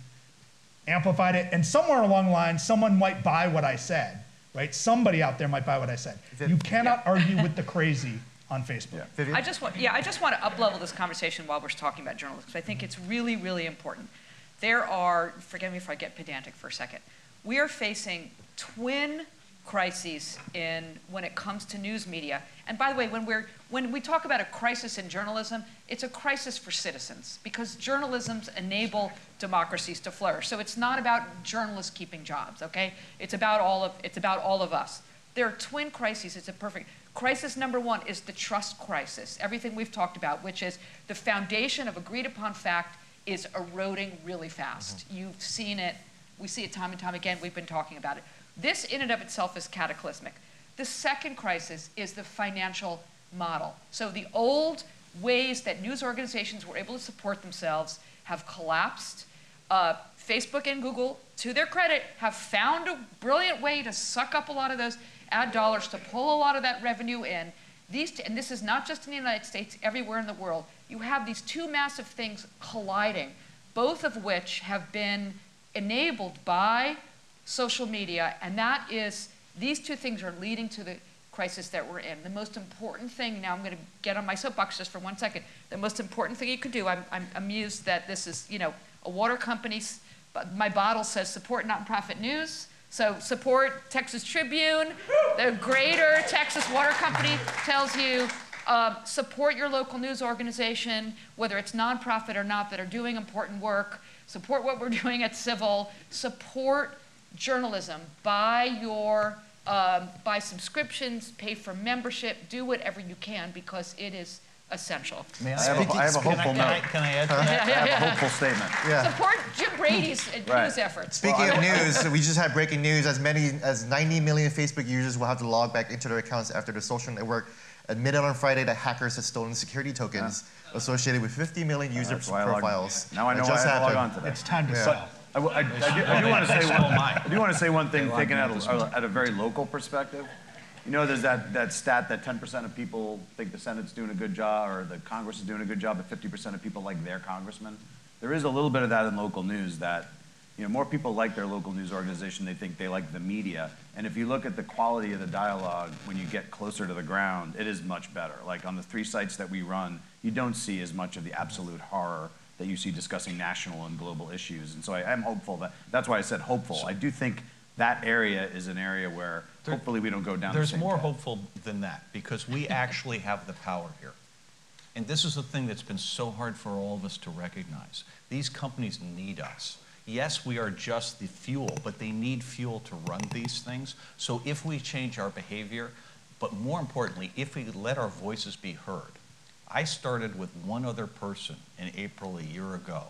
amplified it, and somewhere along the line, someone might buy what I said, right? Somebody out there might buy what I said. It, you cannot yeah. argue with the crazy on Facebook. Yeah. I just want, yeah, I just want to up-level this conversation while we're talking about journalists, because I think it's really, really important. There are, forgive me if I get pedantic for a second, we are facing twin crises in when it comes to news media. And by the way, when we're when we talk about a crisis in journalism, it's a crisis for citizens because journalisms enable democracies to flourish. So it's not about journalists keeping jobs, okay? It's about all of it's about all of us. There are twin crises. It's a perfect crisis. Number one is the trust crisis. Everything we've talked about, which is the foundation of agreed upon fact, is eroding really fast. Mm-hmm. You've seen it. We see it time and time again. We've been talking about it. This in and of itself is cataclysmic. The second crisis is the financial model. So the old ways that news organizations were able to support themselves have collapsed. Uh, Facebook and Google, to their credit, have found a brilliant way to suck up a lot of those ad dollars, to pull a lot of that revenue in. These t and this is not just in the United States, everywhere in the world. You have these two massive things colliding, both of which have been enabled by social media, and that is, these two things are leading to the crisis that we're in. The most important thing, now I'm gonna get on my soapbox just for one second, the most important thing you could do, I'm, I'm amused that this is, you know, a water company, but my bottle says support nonprofit news, so support Texas Tribune, the greater Texas water company tells you, uh, support your local news organization, whether it's nonprofit or not, that are doing important work, support what we're doing at Civil, support journalism, buy your, um, buy subscriptions, pay for membership, do whatever you can because it is essential. May I, I, have, a, I have a hopeful can I, can I, can I add to that? Yeah, yeah, yeah. I have a hopeful statement. Yeah. Support Jim Brady's right. news efforts. Speaking well, of news, so we just had breaking news. As many as ninety million Facebook users will have to log back into their accounts after the social network admitted on Friday that hackers had stolen security tokens yeah. associated with fifty million user oh, profiles. Now I know why I log on to that. It's time to yeah. sell. I, I, I, do, I, do want to say one, I do want to say one thing, thinking at a, at a very local perspective. You know, there's that, that stat that ten percent of people think the Senate's doing a good job or the Congress is doing a good job, but fifty percent of people like their congressman. There is a little bit of that in local news that You know, more people like their local news organization. They think they like the media. And if you look at the quality of the dialogue when you get closer to the ground, it is much better. Like on the three sites that we run, you don't see as much of the absolute horror that you see discussing national and global issues. And so I am hopeful that, that's why I said hopeful. I do think that area is an area where there, hopefully we don't go down the same path. There's more hopeful than that, because we actually have the power here. And this is the thing that's been so hard for all of us to recognize. These companies need us. Yes, we are just the fuel, but they need fuel to run these things. So if we change our behavior, but more importantly, if we let our voices be heard. I started with one other person in April a year ago,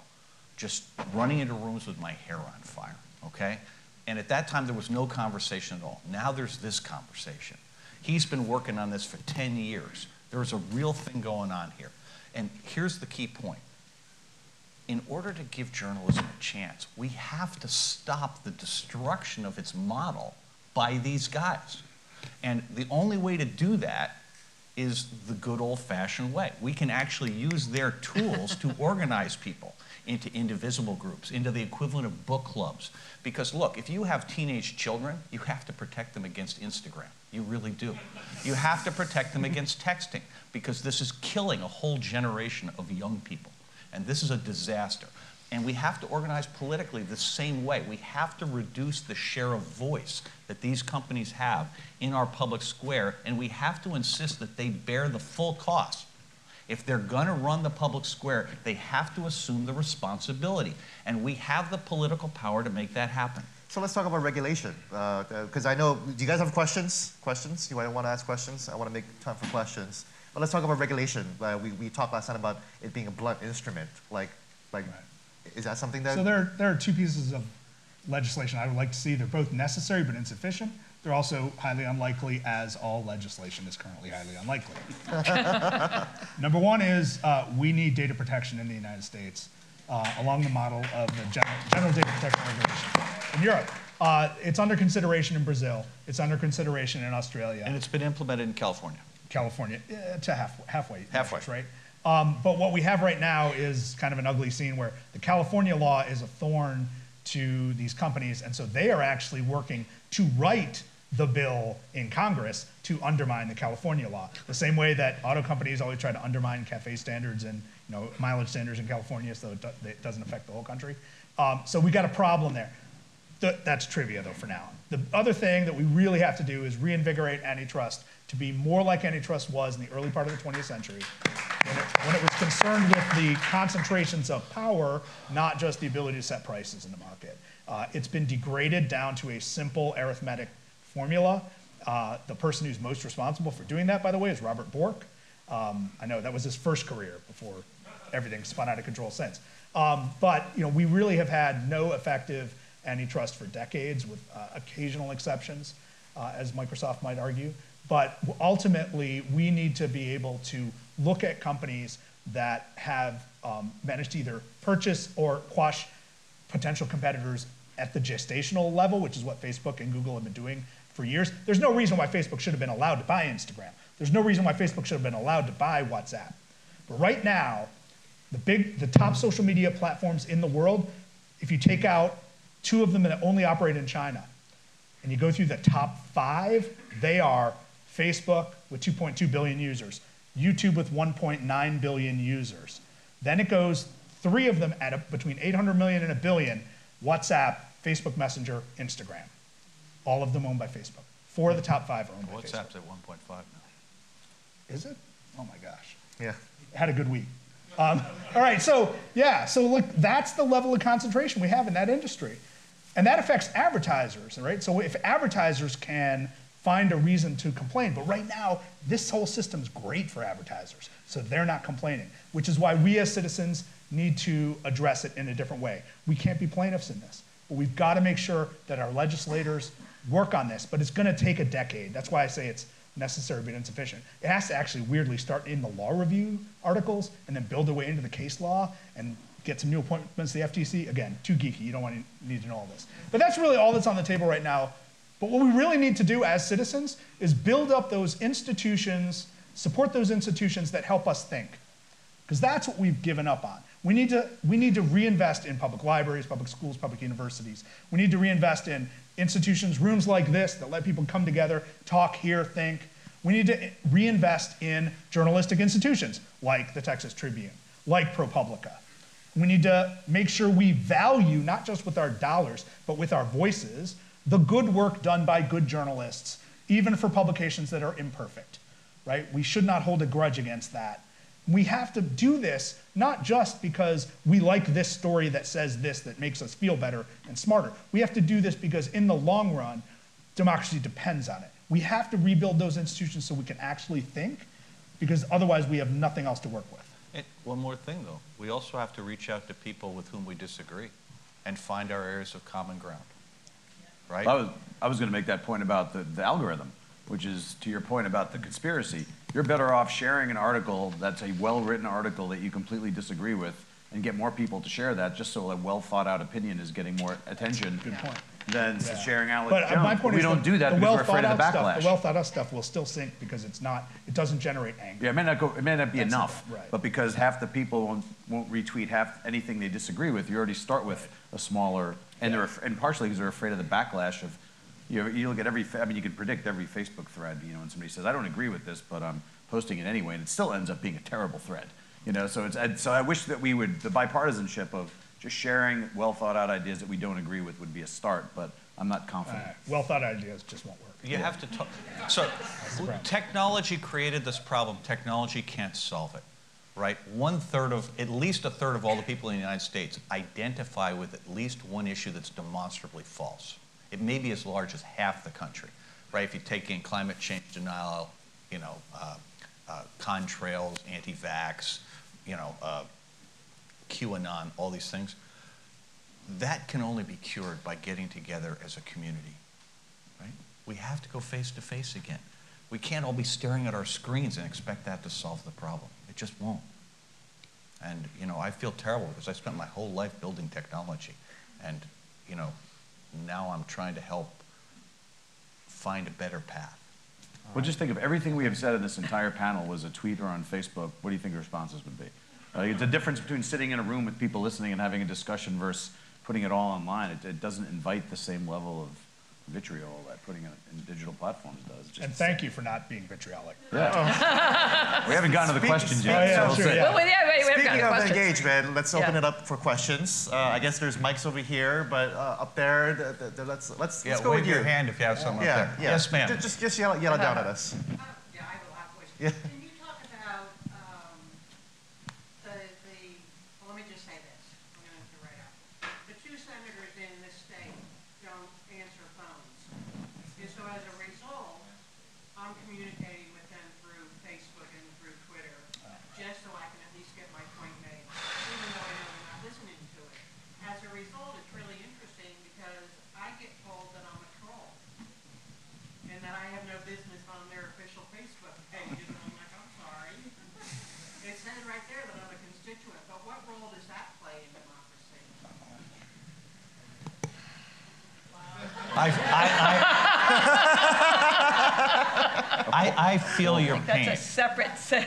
just running into rooms with my hair on fire, okay? And at that time, there was no conversation at all. Now there's this conversation. He's been working on this for ten years. There's a real thing going on here. And here's the key point. In order to give journalism a chance, we have to stop the destruction of its model by these guys. And the only way to do that is the good old-fashioned way. We can actually use their tools to organize people into indivisible groups, into the equivalent of book clubs. Because look, if you have teenage children, you have to protect them against Instagram. You really do. You have to protect them against texting, because this is killing a whole generation of young people. And this is a disaster. And we have to organize politically the same way. We have to reduce the share of voice that these companies have in our public square, and we have to insist that they bear the full cost. If they're going to run the public square, they have to assume the responsibility. And we have the political power to make that happen. So let's talk about regulation, because uh, I know, do you guys have questions? Questions? You want to ask questions? I want to make time for questions. Well, let's talk about regulation. Uh, we, we talked last time about it being a blunt instrument. Like, like, right. Is that something that... So there, there are two pieces of legislation I would like to see. They're both necessary but insufficient. They're also highly unlikely, as all legislation is currently highly unlikely. Number one is uh, we need data protection in the United States uh, along the model of the general, general data protection regulation in Europe. Uh, it's under consideration in Brazil. It's under consideration in Australia. And it's been implemented in California. California, uh, to half, halfway. Halfway. Right? Um, but what we have right now is kind of an ugly scene where the California law is a thorn to these companies, and so they are actually working to write the bill in Congress to undermine the California law. The same way that auto companies always try to undermine cafe standards and you know, mileage standards in California so it, do it doesn't affect the whole country. Um, so we got a problem there. Th that's trivia, though, for now. The other thing that we really have to do is reinvigorate antitrust to be more like antitrust was in the early part of the twentieth century, when it, when it was concerned with the concentrations of power, not just the ability to set prices in the market. Uh, it's been degraded down to a simple arithmetic formula. Uh, the person who's most responsible for doing that, by the way, is Robert Bork. Um, I know that was his first career before everything spun out of control since. Um, but you know, we really have had no effective antitrust for decades, with uh, occasional exceptions, uh, as Microsoft might argue. But ultimately, we need to be able to look at companies that have um, managed to either purchase or quash potential competitors at the gestational level, which is what Facebook and Google have been doing for years. There's no reason why Facebook should have been allowed to buy Instagram. There's no reason why Facebook should have been allowed to buy WhatsApp. But right now, the, big, the top social media platforms in the world, if you take out two of them that only operate in China, and you go through the top five, they are Facebook with two point two billion users, YouTube with one point nine billion users. Then it goes three of them at a, between eight hundred million and a billion, WhatsApp, Facebook Messenger, Instagram. All of them owned by Facebook. Four of the top five are owned WhatsApp's by Facebook. WhatsApp's at one point five now. Is it? Oh my gosh. Yeah. Had a good week. Um, all right, so yeah, so look, that's the level of concentration we have in that industry. And that affects advertisers, right? So if advertisers can find a reason to complain. But right now, this whole system's great for advertisers, so they're not complaining, which is why we as citizens need to address it in a different way. We can't be plaintiffs in this, but we've got to make sure that our legislators work on this, but it's going to take a decade. That's why I say it's necessary but insufficient. It has to actually weirdly start in the law review articles and then build their way into the case law and get some new appointments to the F T C. Again, too geeky. You don't want to need to know all this. But that's really all that's on the table right now. But what we really need to do as citizens is build up those institutions, support those institutions that help us think. Because that's what we've given up on. We need to, we need to reinvest in public libraries, public schools, public universities. We need to reinvest in institutions, rooms like this that let people come together, talk, hear, think. We need to reinvest in journalistic institutions like the Texas Tribune, like ProPublica. We need to make sure we value, not just with our dollars, but with our voices, the good work done by good journalists, even for publications that are imperfect, right? We should not hold a grudge against that. We have to do this not just because we like this story that says this that makes us feel better and smarter. We have to do this because in the long run, democracy depends on it. We have to rebuild those institutions so we can actually think, because otherwise we have nothing else to work with. And one more thing though, we also have to reach out to people with whom we disagree and find our areas of common ground, right? I was, I was gonna make that point about the, the algorithm, which is to your point about the conspiracy. You're better off sharing an article that's a well-written article that you completely disagree with and get more people to share that, just so a well-thought-out opinion is getting more attention Good point. than yeah. sharing Alex but Jones. My point we is don't the, do that because well we're afraid of the backlash. Stuff, the well-thought-out stuff will still sink because it's not, it doesn't generate anger. Yeah, it may not, go, it may not be that's enough, right. but because half the people won't, won't retweet half anything they disagree with, you already start with a smaller, and, yeah. they're, and partially because they're afraid of the backlash of, You know, you look at every, I mean, you can predict every Facebook thread, you know, and somebody says, I don't agree with this, but I'm posting it anyway, and it still ends up being a terrible thread, you know, so it's, so I wish that we would, the bipartisanship of just sharing well thought out ideas that we don't agree with would be a start, but I'm not confident. Uh, well thought out ideas just won't work. You yeah. have to talk, so technology created this problem, technology can't solve it, right? One third of, at least a third of all the people in the United States identify with at least one issue that's demonstrably false. It may be as large as half the country, right? If you take in climate change denial, you know, uh, uh, contrails, anti-vax, you know, uh, QAnon, all these things, that can only be cured by getting together as a community, right? We have to go face to face again. We can't all be staring at our screens and expect that to solve the problem. It just won't. And, you know, I feel terrible because I spent my whole life building technology and, you know, now I'm trying to help find a better path. Well, just think of everything we have said in this entire panel was a tweet or on Facebook. What do you think the responses would be? Uh, the difference between sitting in a room with people listening and having a discussion versus putting it all online, it, it doesn't invite the same level of vitriol that putting it in digital platforms does. Just and thank you for not being vitriolic. Yeah. Oh. We haven't gotten to the questions yet. Speaking of engagement, let's yeah. open it up for questions. Uh, I guess there's mics over here, but uh, up there, the, the, the, let's let's, yeah, let's go wave with your you. hand if you have someone yeah, up there. Yeah. Yes, ma'am. Just, just just yell, yell it down at us. Uh, yeah, I have a lot of questions. Yeah. Can you talk about um, the the? Well, let me just say this. I'm going to write out the two senators in this state don't answer phones, and so as a result, I'm communicating with them through Facebook and through Twitter, just so I can at least get my point made, even though I know they're not listening to it. As a result, it's really interesting because I get told that I'm a troll, and that I have no business on their official Facebook pages, and I'm like, I'm sorry. It says right there that I'm a constituent, but what role does that play in democracy? I, I, I, I, I feel your pain. That's a separate set.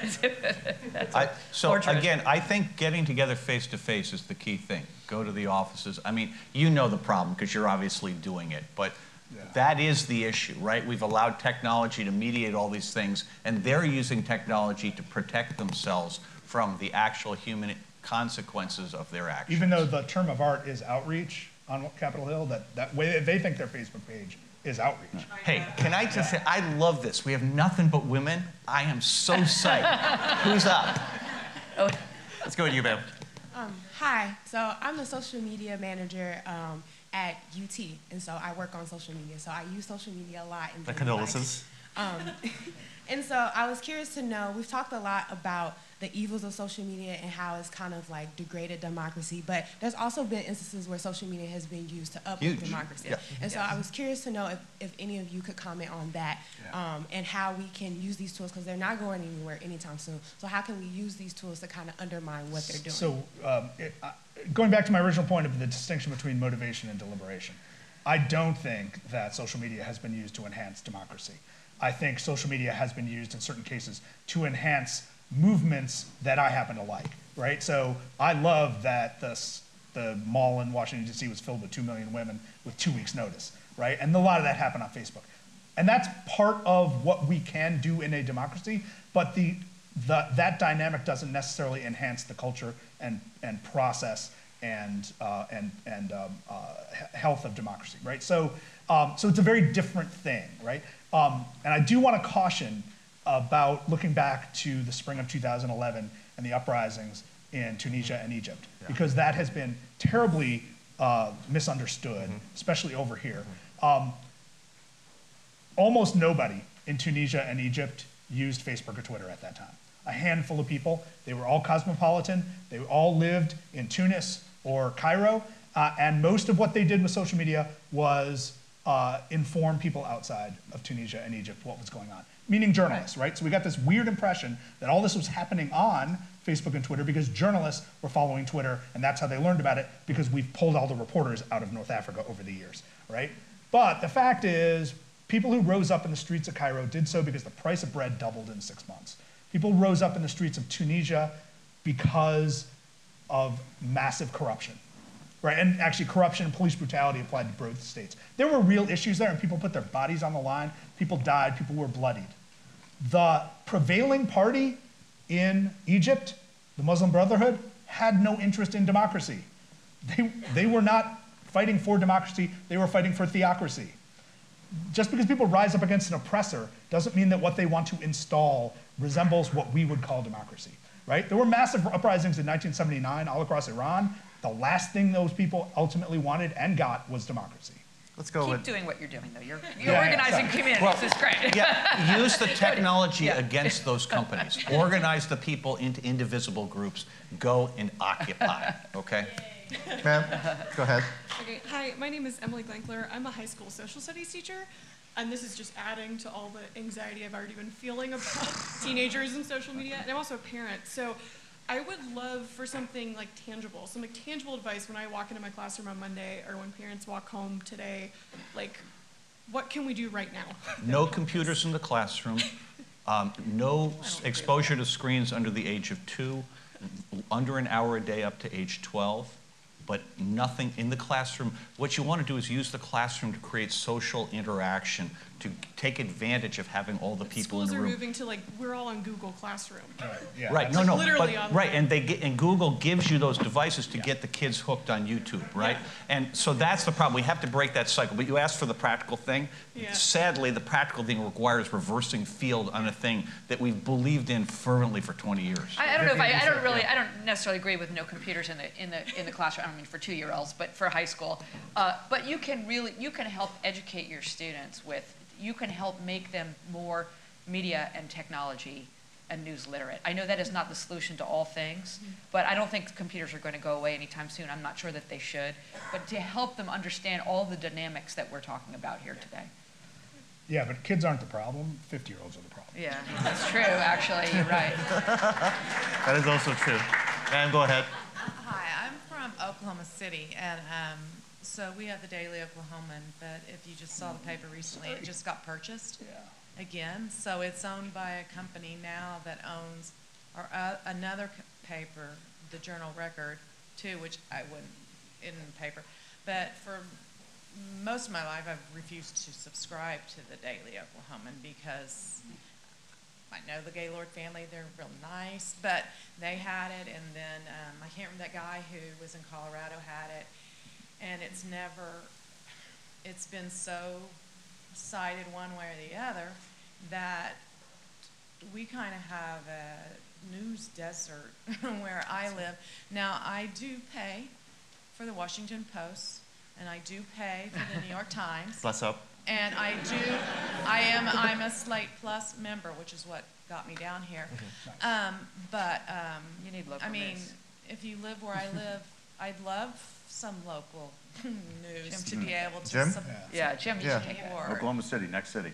That's I, so torturous. Again, I think getting together face to face is the key thing. Go to the offices. I mean, you know the problem because you're obviously doing it, but yeah. that is the issue, right? We've allowed technology to mediate all these things, and they're using technology to protect themselves from the actual human consequences of their actions. Even though the term of art is outreach, on Capitol Hill, that, that way that they think their Facebook page is outreach. Hey, can I just say, I love this. We have nothing but women. I am so psyched. Who's up? Oh. Let's go to you, ma'am. Um, hi, so I'm the social media manager um, at U T, and so I work on social media. So I use social media a lot. In the condolences. Um, and so I was curious to know, we've talked a lot about the evils of social media and how it's kind of like degraded democracy, but there's also been instances where social media has been used to uplift democracy. Yeah. And so yeah. I was curious to know if, if any of you could comment on that yeah. um, and how we can use these tools, because they're not going anywhere anytime soon. So how can we use these tools to kind of undermine what they're doing? So um, it, uh, going back to my original point of the distinction between motivation and deliberation, I don't think that social media has been used to enhance democracy. I think social media has been used in certain cases to enhance movements that I happen to like, right? So I love that the, the mall in Washington, D C was filled with two million women with two weeks notice, right? And a lot of that happened on Facebook. And that's part of what we can do in a democracy, but the, the, that dynamic doesn't necessarily enhance the culture and, and process and, uh, and, and um, uh, health of democracy, right? So, um, so it's a very different thing, right? Um, and I do want to caution about looking back to the spring of two thousand eleven and the uprisings in Tunisia and Egypt, yeah. because that has been terribly uh, misunderstood, mm-hmm. especially over here. Mm-hmm. um, almost nobody in Tunisia and Egypt used Facebook or Twitter at that time. A handful of people. They were all cosmopolitan. They all lived in Tunis or Cairo, uh, and most of what they did with social media was uh, inform people outside of Tunisia and Egypt what was going on. Meaning journalists, right? So we got this weird impression that all this was happening on Facebook and Twitter because journalists were following Twitter, and that's how they learned about it, because we've pulled all the reporters out of North Africa over the years, right? But the fact is, people who rose up in the streets of Cairo did so because the price of bread doubled in six months. People rose up in the streets of Tunisia because of massive corruption, right? And actually corruption and police brutality applied to both states. There were real issues there, and people put their bodies on the line, people died, people were bloodied. The prevailing party in Egypt, the Muslim Brotherhood, had no interest in democracy. They, they were not fighting for democracy, they were fighting for theocracy. Just because people rise up against an oppressor doesn't mean that what they want to install resembles what we would call democracy, right? There were massive uprisings in nineteen seventy-nine all across Iran. The last thing those people ultimately wanted and got was democracy. Let's go Keep with, doing what you're doing, though. You're, you're yeah, organizing yeah, communities. Well, it's great. Yeah, use the technology yeah. against those companies. Organize the people into indivisible groups. Go and occupy, okay? Ma'am, go ahead. Okay, hi, my name is Emily Glankler. I'm a high school social studies teacher, and this is just adding to all the anxiety I've already been feeling about teenagers and social media, and I'm also a parent, so I would love for something like tangible, some like tangible advice when I walk into my classroom on Monday or when parents walk home today, like what can we do right now? No computers in the classroom, um, no exposure to screens under the age of two, under an hour a day up to age twelve, but nothing in the classroom. What you want to do is use the classroom to create social interaction, to take advantage of having all the people in the room. Schools are moving to like, we're all on Google Classroom. Right, yeah. right. no, like no, literally but, on right, and, they get, and Google gives you those devices to yeah. get the kids hooked on YouTube, right? Yeah. And so that's the problem, we have to break that cycle, but you asked for the practical thing. Yeah. Sadly, the practical thing requires reversing field on a thing that we've believed in fervently for twenty years. I, I don't know if I, I don't really, I don't necessarily agree with no computers in the, in the, in the classroom. I mean, for two-year-olds, but for high school. Uh, but you can really, you can help educate your students with, you can help make them more media and technology and news literate. I know that is not the solution to all things, but I don't think computers are going to go away anytime soon. I'm not sure that they should, but to help them understand all the dynamics that we're talking about here today. Yeah, but kids aren't the problem. fifty-year-olds are the problem. Yeah, that's true, actually. You're right. That is also true. And go ahead. Oklahoma City, and um, so we have the Daily Oklahoman, but if you just saw the paper recently, it just got purchased yeah. again. So it's owned by a company now that owns or uh, another paper, the Journal Record, too, which I wouldn't in the paper. But for most of my life, I've refused to subscribe to the Daily Oklahoman because I know the Gaylord family, they're real nice, but they had it, and then um, I can't remember that guy who was in Colorado had it, and it's never, it's been so sided one way or the other that we kind of have a news desert where I live. Now, I do pay for the Washington Post, and I do pay for the New York Times. Bless up. And I do, I am, I'm a Slate Plus member, which is what got me down here. Mm-hmm. nice. um, but, um, you need local I mean, news. If you live where I live, I'd love some local news Jim, to be able to. Jim? Yeah, Jim, you yeah. should take it. Oklahoma City, next city.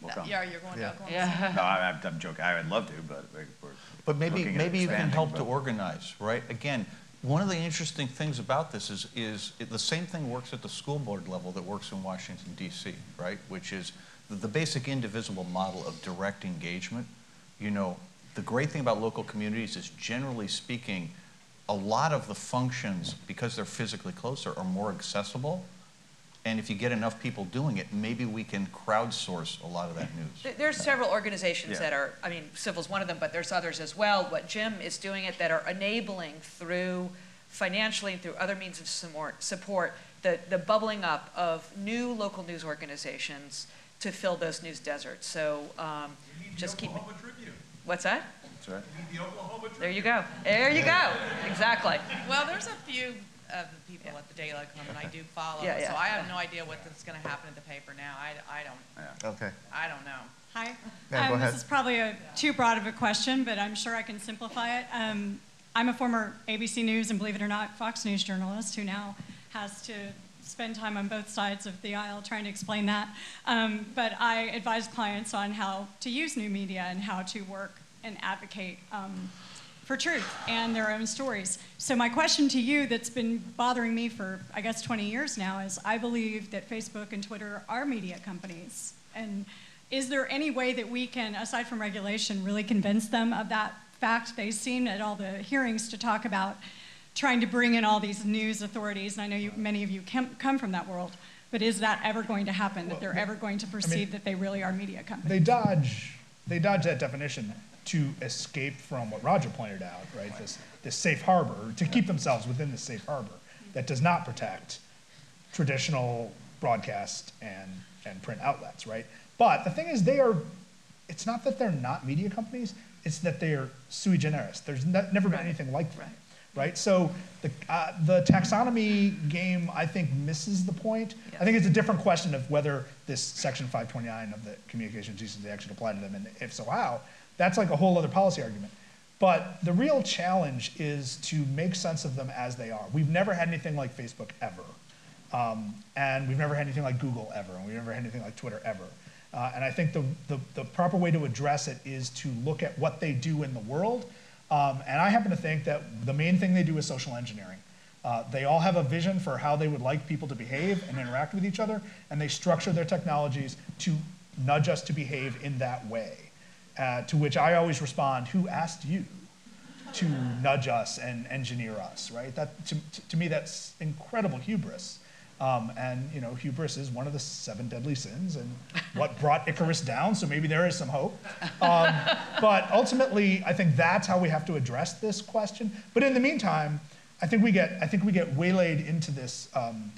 We'll no, yeah, you're going yeah. to Oklahoma yeah. City? No, I, I'm joking. I'd love to, but we're But maybe, maybe you can help to organize, right? Again, one of the interesting things about this is, is it, the same thing works at the school board level that works in Washington, D C, right? Which is the, the basic indivisible model of direct engagement. You know, the great thing about local communities is, generally speaking, a lot of the functions, because they're physically closer, are more accessible. And if you get enough people doing it, maybe we can crowdsource a lot of that news. There's several organizations yeah. that are, I mean, Civil's one of them, but there's others as well. What Jim is doing it that are enabling through financially and through other means of support the, the bubbling up of new local news organizations to fill those news deserts. So um, just keep it. What's that? That's right. The Oklahoma Tribune. There you go. There you go. Exactly. Well, there's a few of the people yeah. at the Daily Oklahoman I do follow, yeah, yeah. so I have no idea what's going to happen at the paper now. I, I don't. Yeah. Okay. I don't know. Hi. Yeah, um, go ahead. This is probably a, too broad of a question, but I'm sure I can simplify it. Um, I'm a former A B C News and, believe it or not, Fox News journalist who now has to spend time on both sides of the aisle trying to explain that. Um, but I advise clients on how to use new media and how to work and advocate um, for truth and their own stories. So my question to you that's been bothering me for, I guess, twenty years now is, I believe that Facebook and Twitter are media companies. And is there any way that we can, aside from regulation, really convince them of that fact? They seem at all the hearings to talk about trying to bring in all these news authorities, and I know you, many of you come from that world, but is that ever going to happen, that they're ever going to perceive I mean, that they really are media companies? They dodge, they dodge that definition to escape from what Roger pointed out, right? This, this safe harbor, to keep themselves within this safe harbor that does not protect traditional broadcast and, and print outlets, right? But the thing is, they are, it's not that they're not media companies, it's that they are sui generis. There's not, never been right. anything like that. Right. Right? So the, uh, the taxonomy game, I think, misses the point. Yeah. I think it's a different question of whether this Section five twenty-nine of the Communications Decency Act should apply to them, and if so, how. That's like a whole other policy argument. But the real challenge is to make sense of them as they are. We've never had anything like Facebook ever. Um, and we've never had anything like Google ever, and we've never had anything like Twitter ever. Uh, and I think the, the, the proper way to address it is to look at what they do in the world. Um, and I happen to think that the main thing they do is social engineering. Uh, they all have a vision for how they would like people to behave and interact with each other, and they structure their technologies to nudge us to behave in that way. Uh, to which I always respond, who asked you to nudge us and engineer us, right? That, to, to me, that's incredible hubris. Um, and you know, hubris is one of the seven deadly sins, and what brought Icarus down, so maybe there is some hope. Um, but ultimately, I think that's how we have to address this question. But in the meantime, I think we get, I think we get waylaid into this, um,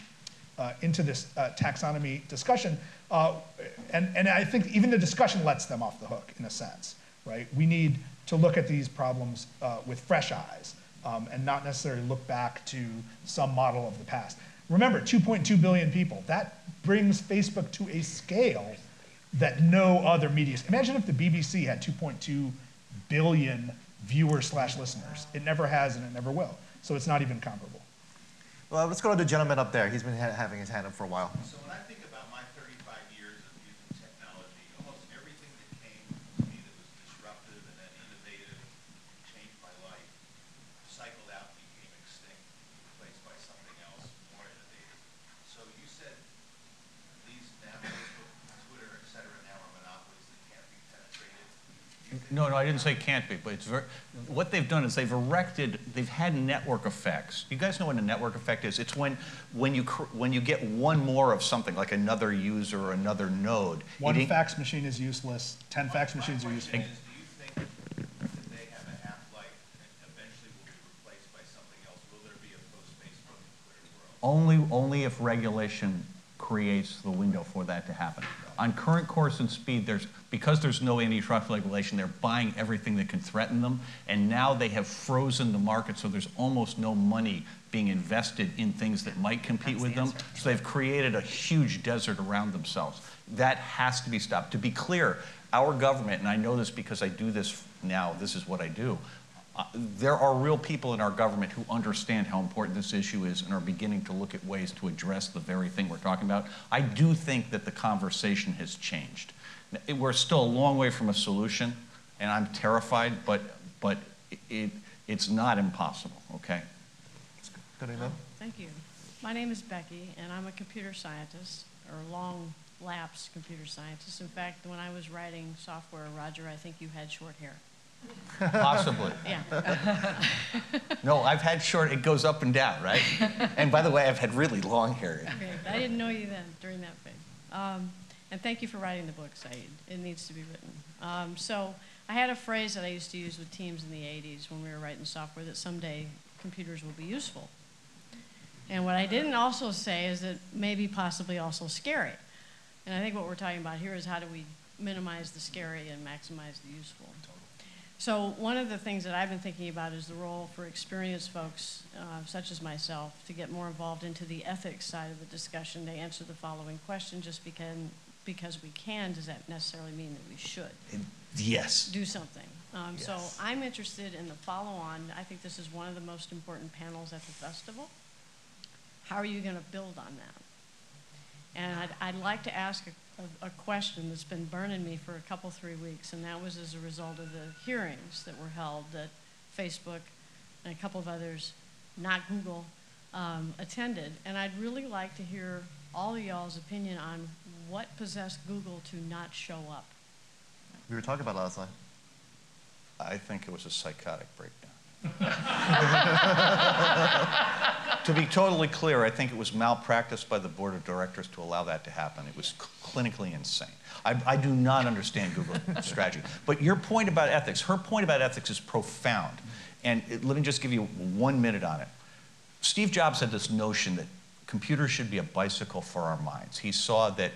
uh, into this uh, taxonomy discussion, uh, and, and I think even the discussion lets them off the hook, in a sense, right? We need to look at these problems uh, with fresh eyes, um, and not necessarily look back to some model of the past. Remember, two point two billion people. That brings Facebook to a scale that no other media. Imagine if the B B C had two point two billion viewers slash listeners. It never has and it never will. So it's not even comparable. Well, let's go to the gentleman up there. He's been ha having his hand up for a while. So when I think about my thirty-five years of using technology, almost everything that came to me that was disruptive and then innovative and changed my life cycled out and became extinct, replaced by something else. So you said these now, Facebook, Twitter, et cetera, now are monopolies that can't be penetrated. No, no, I didn't say can't be, but it's very, what they've done is they've erected, they've had network effects. You guys know what a network effect is? It's when, when, you, when you get one more of something, like another user or another node. One Eating, fax machine is useless, ten well, fax machines are useful. Only, only if regulation creates the window for that to happen. On current course and speed, there's, because there's no antitrust regulation, they're buying everything that can threaten them, and now they have frozen the market, so there's almost no money being invested in things that might compete That's with the them. Answer. So they've created a huge desert around themselves. That has to be stopped. To be clear, our government, and I know this because I do this now, this is what I do, Uh, there are real people in our government who understand how important this issue is and are beginning to look at ways to address the very thing we're talking about. I do think that the conversation has changed. It, we're still a long way from a solution, and I'm terrified, but, but it, it's not impossible, okay? Good enough. Thank you. My name is Becky, and I'm a computer scientist, or long-lapse computer scientist. In fact, when I was writing software, Roger, I think you had short hair. Possibly. Yeah. No, I've had short, it goes up and down, right? And by the way, I've had really long hair. Okay. I didn't know you then, during that phase. Um, and thank you for writing the book, Said. It needs to be written. Um, so I had a phrase that I used to use with teams in the eighties when we were writing software, that someday computers will be useful. And what I didn't also say is that maybe possibly also scary. And I think what we're talking about here is how do we minimize the scary and maximize the useful. So one of the things that I've been thinking about is the role for experienced folks, uh, such as myself, to get more involved into the ethics side of the discussion. They answer the following question: just because, because we can, does that necessarily mean that we should? Yes. Do something. Um, yes. So I'm interested in the follow-on. I think this is one of the most important panels at the festival. How are you going to build on that? And I'd, I'd like to ask a a question that's been burning me for a couple, three weeks, and that was as a result of the hearings that were held that Facebook and a couple of others, not Google, um, attended. And I'd really like to hear all of y'all's opinion on what possessed Google to not show up. We were talking about last night. I think it was a psychotic breakdown. To be totally clear, I think it was malpractice by the board of directors to allow that to happen. It was clinically insane. I, I do not understand Google's strategy. But your point about ethics, her point about ethics is profound. And it, let me just give you one minute on it. Steve Jobs had this notion that computers should be a bicycle for our minds. He saw that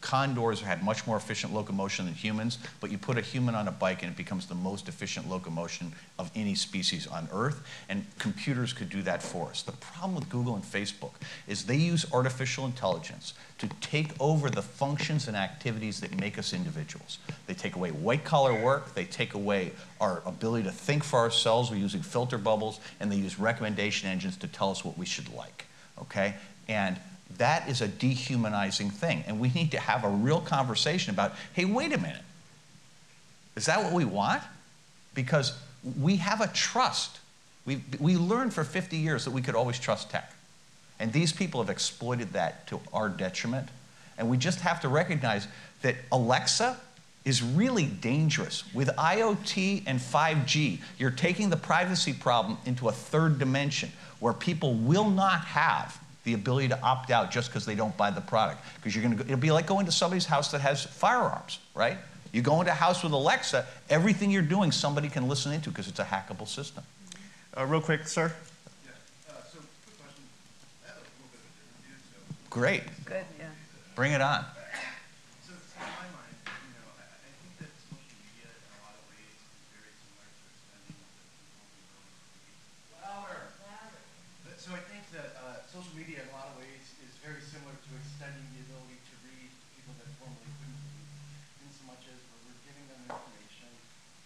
condors had much more efficient locomotion than humans, but you put a human on a bike and it becomes the most efficient locomotion of any species on Earth, and computers could do that for us. The problem with Google and Facebook is they use artificial intelligence to take over the functions and activities that make us individuals. They take away white-collar work, they take away our ability to think for ourselves, we're using filter bubbles, and they use recommendation engines to tell us what we should like, okay? And that is a dehumanizing thing, and we need to have a real conversation about, hey, wait a minute, is that what we want? Because we have a trust. We, we learned for fifty years that we could always trust tech, and these people have exploited that to our detriment, and we just have to recognize that Alexa is really dangerous. With IoT and five G, you're taking the privacy problem into a third dimension where people will not have the ability to opt out just because they don't buy the product. Because you're gonna go, it'll be like going to somebody's house that has firearms, right? You go into a house with Alexa, everything you're doing somebody can listen into because it's a hackable system. Uh, real quick, sir. Yeah, uh, so quick question. I have a little bit of a different view, so. Great. Good, yeah. Bring it on. So in my mind, you know, I, I think that social media in a lot of ways is very similar to spending the louder. Louder. But, so I think that uh, social media in a lot of ways is very similar to extending the ability to read people that formerly couldn't read, in so much as we're giving them information,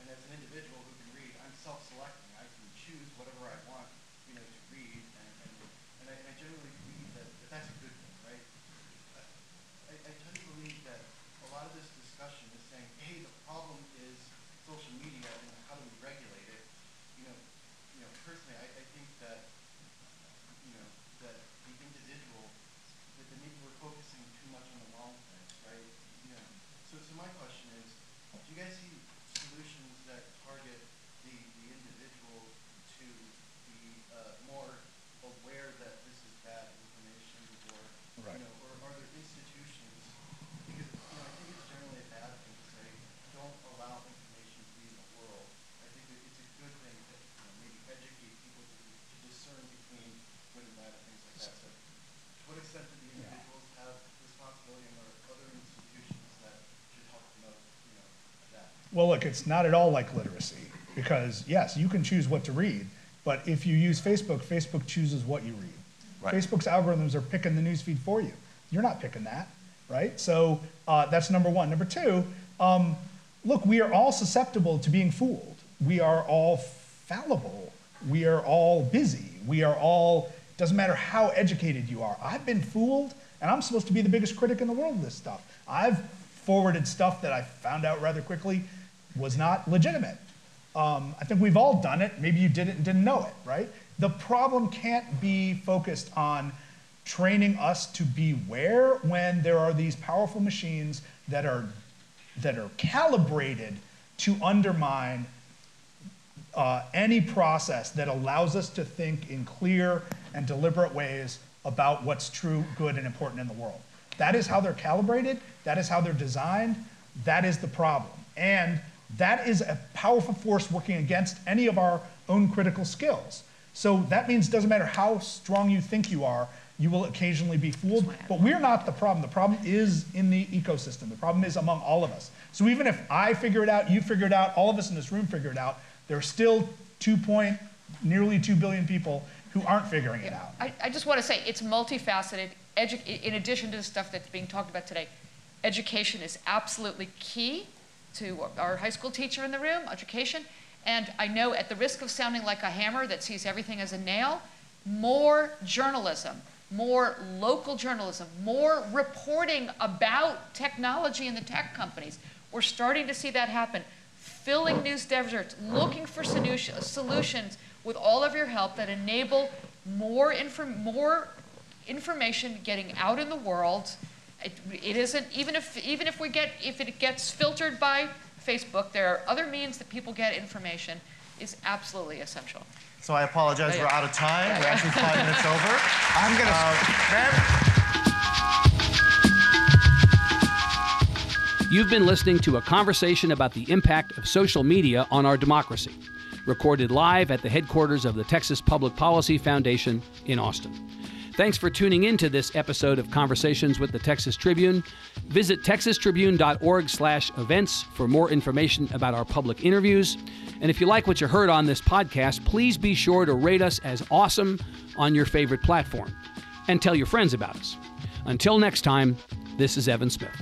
and as an individual who can read, I'm self-selecting. I can choose whatever I want, you know, to read, and, and, and I, I generally believe that, that that's a good thing, right? I, I tend to believe that a lot of this discussion is saying, hey, the problem is social media and how do we regulate it? You know, you know, personally, I, I think that focusing too much on the wrong things, right? You know, so, so my question is, do you guys see solutions that target the, the individual to be uh, more aware that this is bad information, or, right. you know, or are there institutions, because you know, I think it's generally a bad thing to say, don't allow information to be in the world. I think it, it's a good thing to you know, maybe educate people to, to discern between good and bad and things like that. So to what extent do the individual Well, look, it's not at all like literacy because, yes, you can choose what to read, but if you use Facebook, Facebook chooses what you read. Right. Facebook's algorithms are picking the newsfeed for you. You're not picking that, right? So uh, that's number one. Number two, um, look, we are all susceptible to being fooled. We are all fallible. We are all busy. We are all, doesn't matter how educated you are. I've been fooled, and I'm supposed to be the biggest critic in the world of this stuff. I've forwarded stuff that I found out rather quickly was not legitimate. Um, I think we've all done it. Maybe you did it and didn't know it, right? The problem can't be focused on training us to beware when there are these powerful machines that are, that are calibrated to undermine uh, any process that allows us to think in clear and deliberate ways about what's true, good, and important in the world. That is how they're calibrated. That is how they're designed. That is the problem. And that is a powerful force working against any of our own critical skills. So that means it doesn't matter how strong you think you are, you will occasionally be fooled. But we're not the problem. The problem is in the ecosystem. The problem is among all of us. So even if I figure it out, you figure it out, all of us in this room figure it out, there are still two point, nearly two billion people who aren't figuring it out. I, I just want to say it's multifaceted. Edu in addition to the stuff that's being talked about today, education is absolutely key to our high school teacher in the room, education. And I know at the risk of sounding like a hammer that sees everything as a nail, more journalism, more local journalism, more reporting about technology in the tech companies. We're starting to see that happen. Filling news deserts, looking for solution, solutions with all of your help that enable more, inform more information getting out in the world. It, it isn't, even if, even if we get, if it gets filtered by Facebook, there are other means that people get information is absolutely essential. So I apologize, oh, yeah. We're out of time. Yeah. We're actually five minutes over. I'm gonna, uh, ma'am. You've been listening to a conversation about the impact of social media on our democracy, recorded live at the headquarters of the Texas Public Policy Foundation in Austin. Thanks for tuning in to this episode of Conversations with the Texas Tribune. Visit texas tribune dot org slash events for more information about our public interviews. And if you like what you heard on this podcast, please be sure to rate us as awesome on your favorite platform and tell your friends about us. Until next time, this is Evan Smith.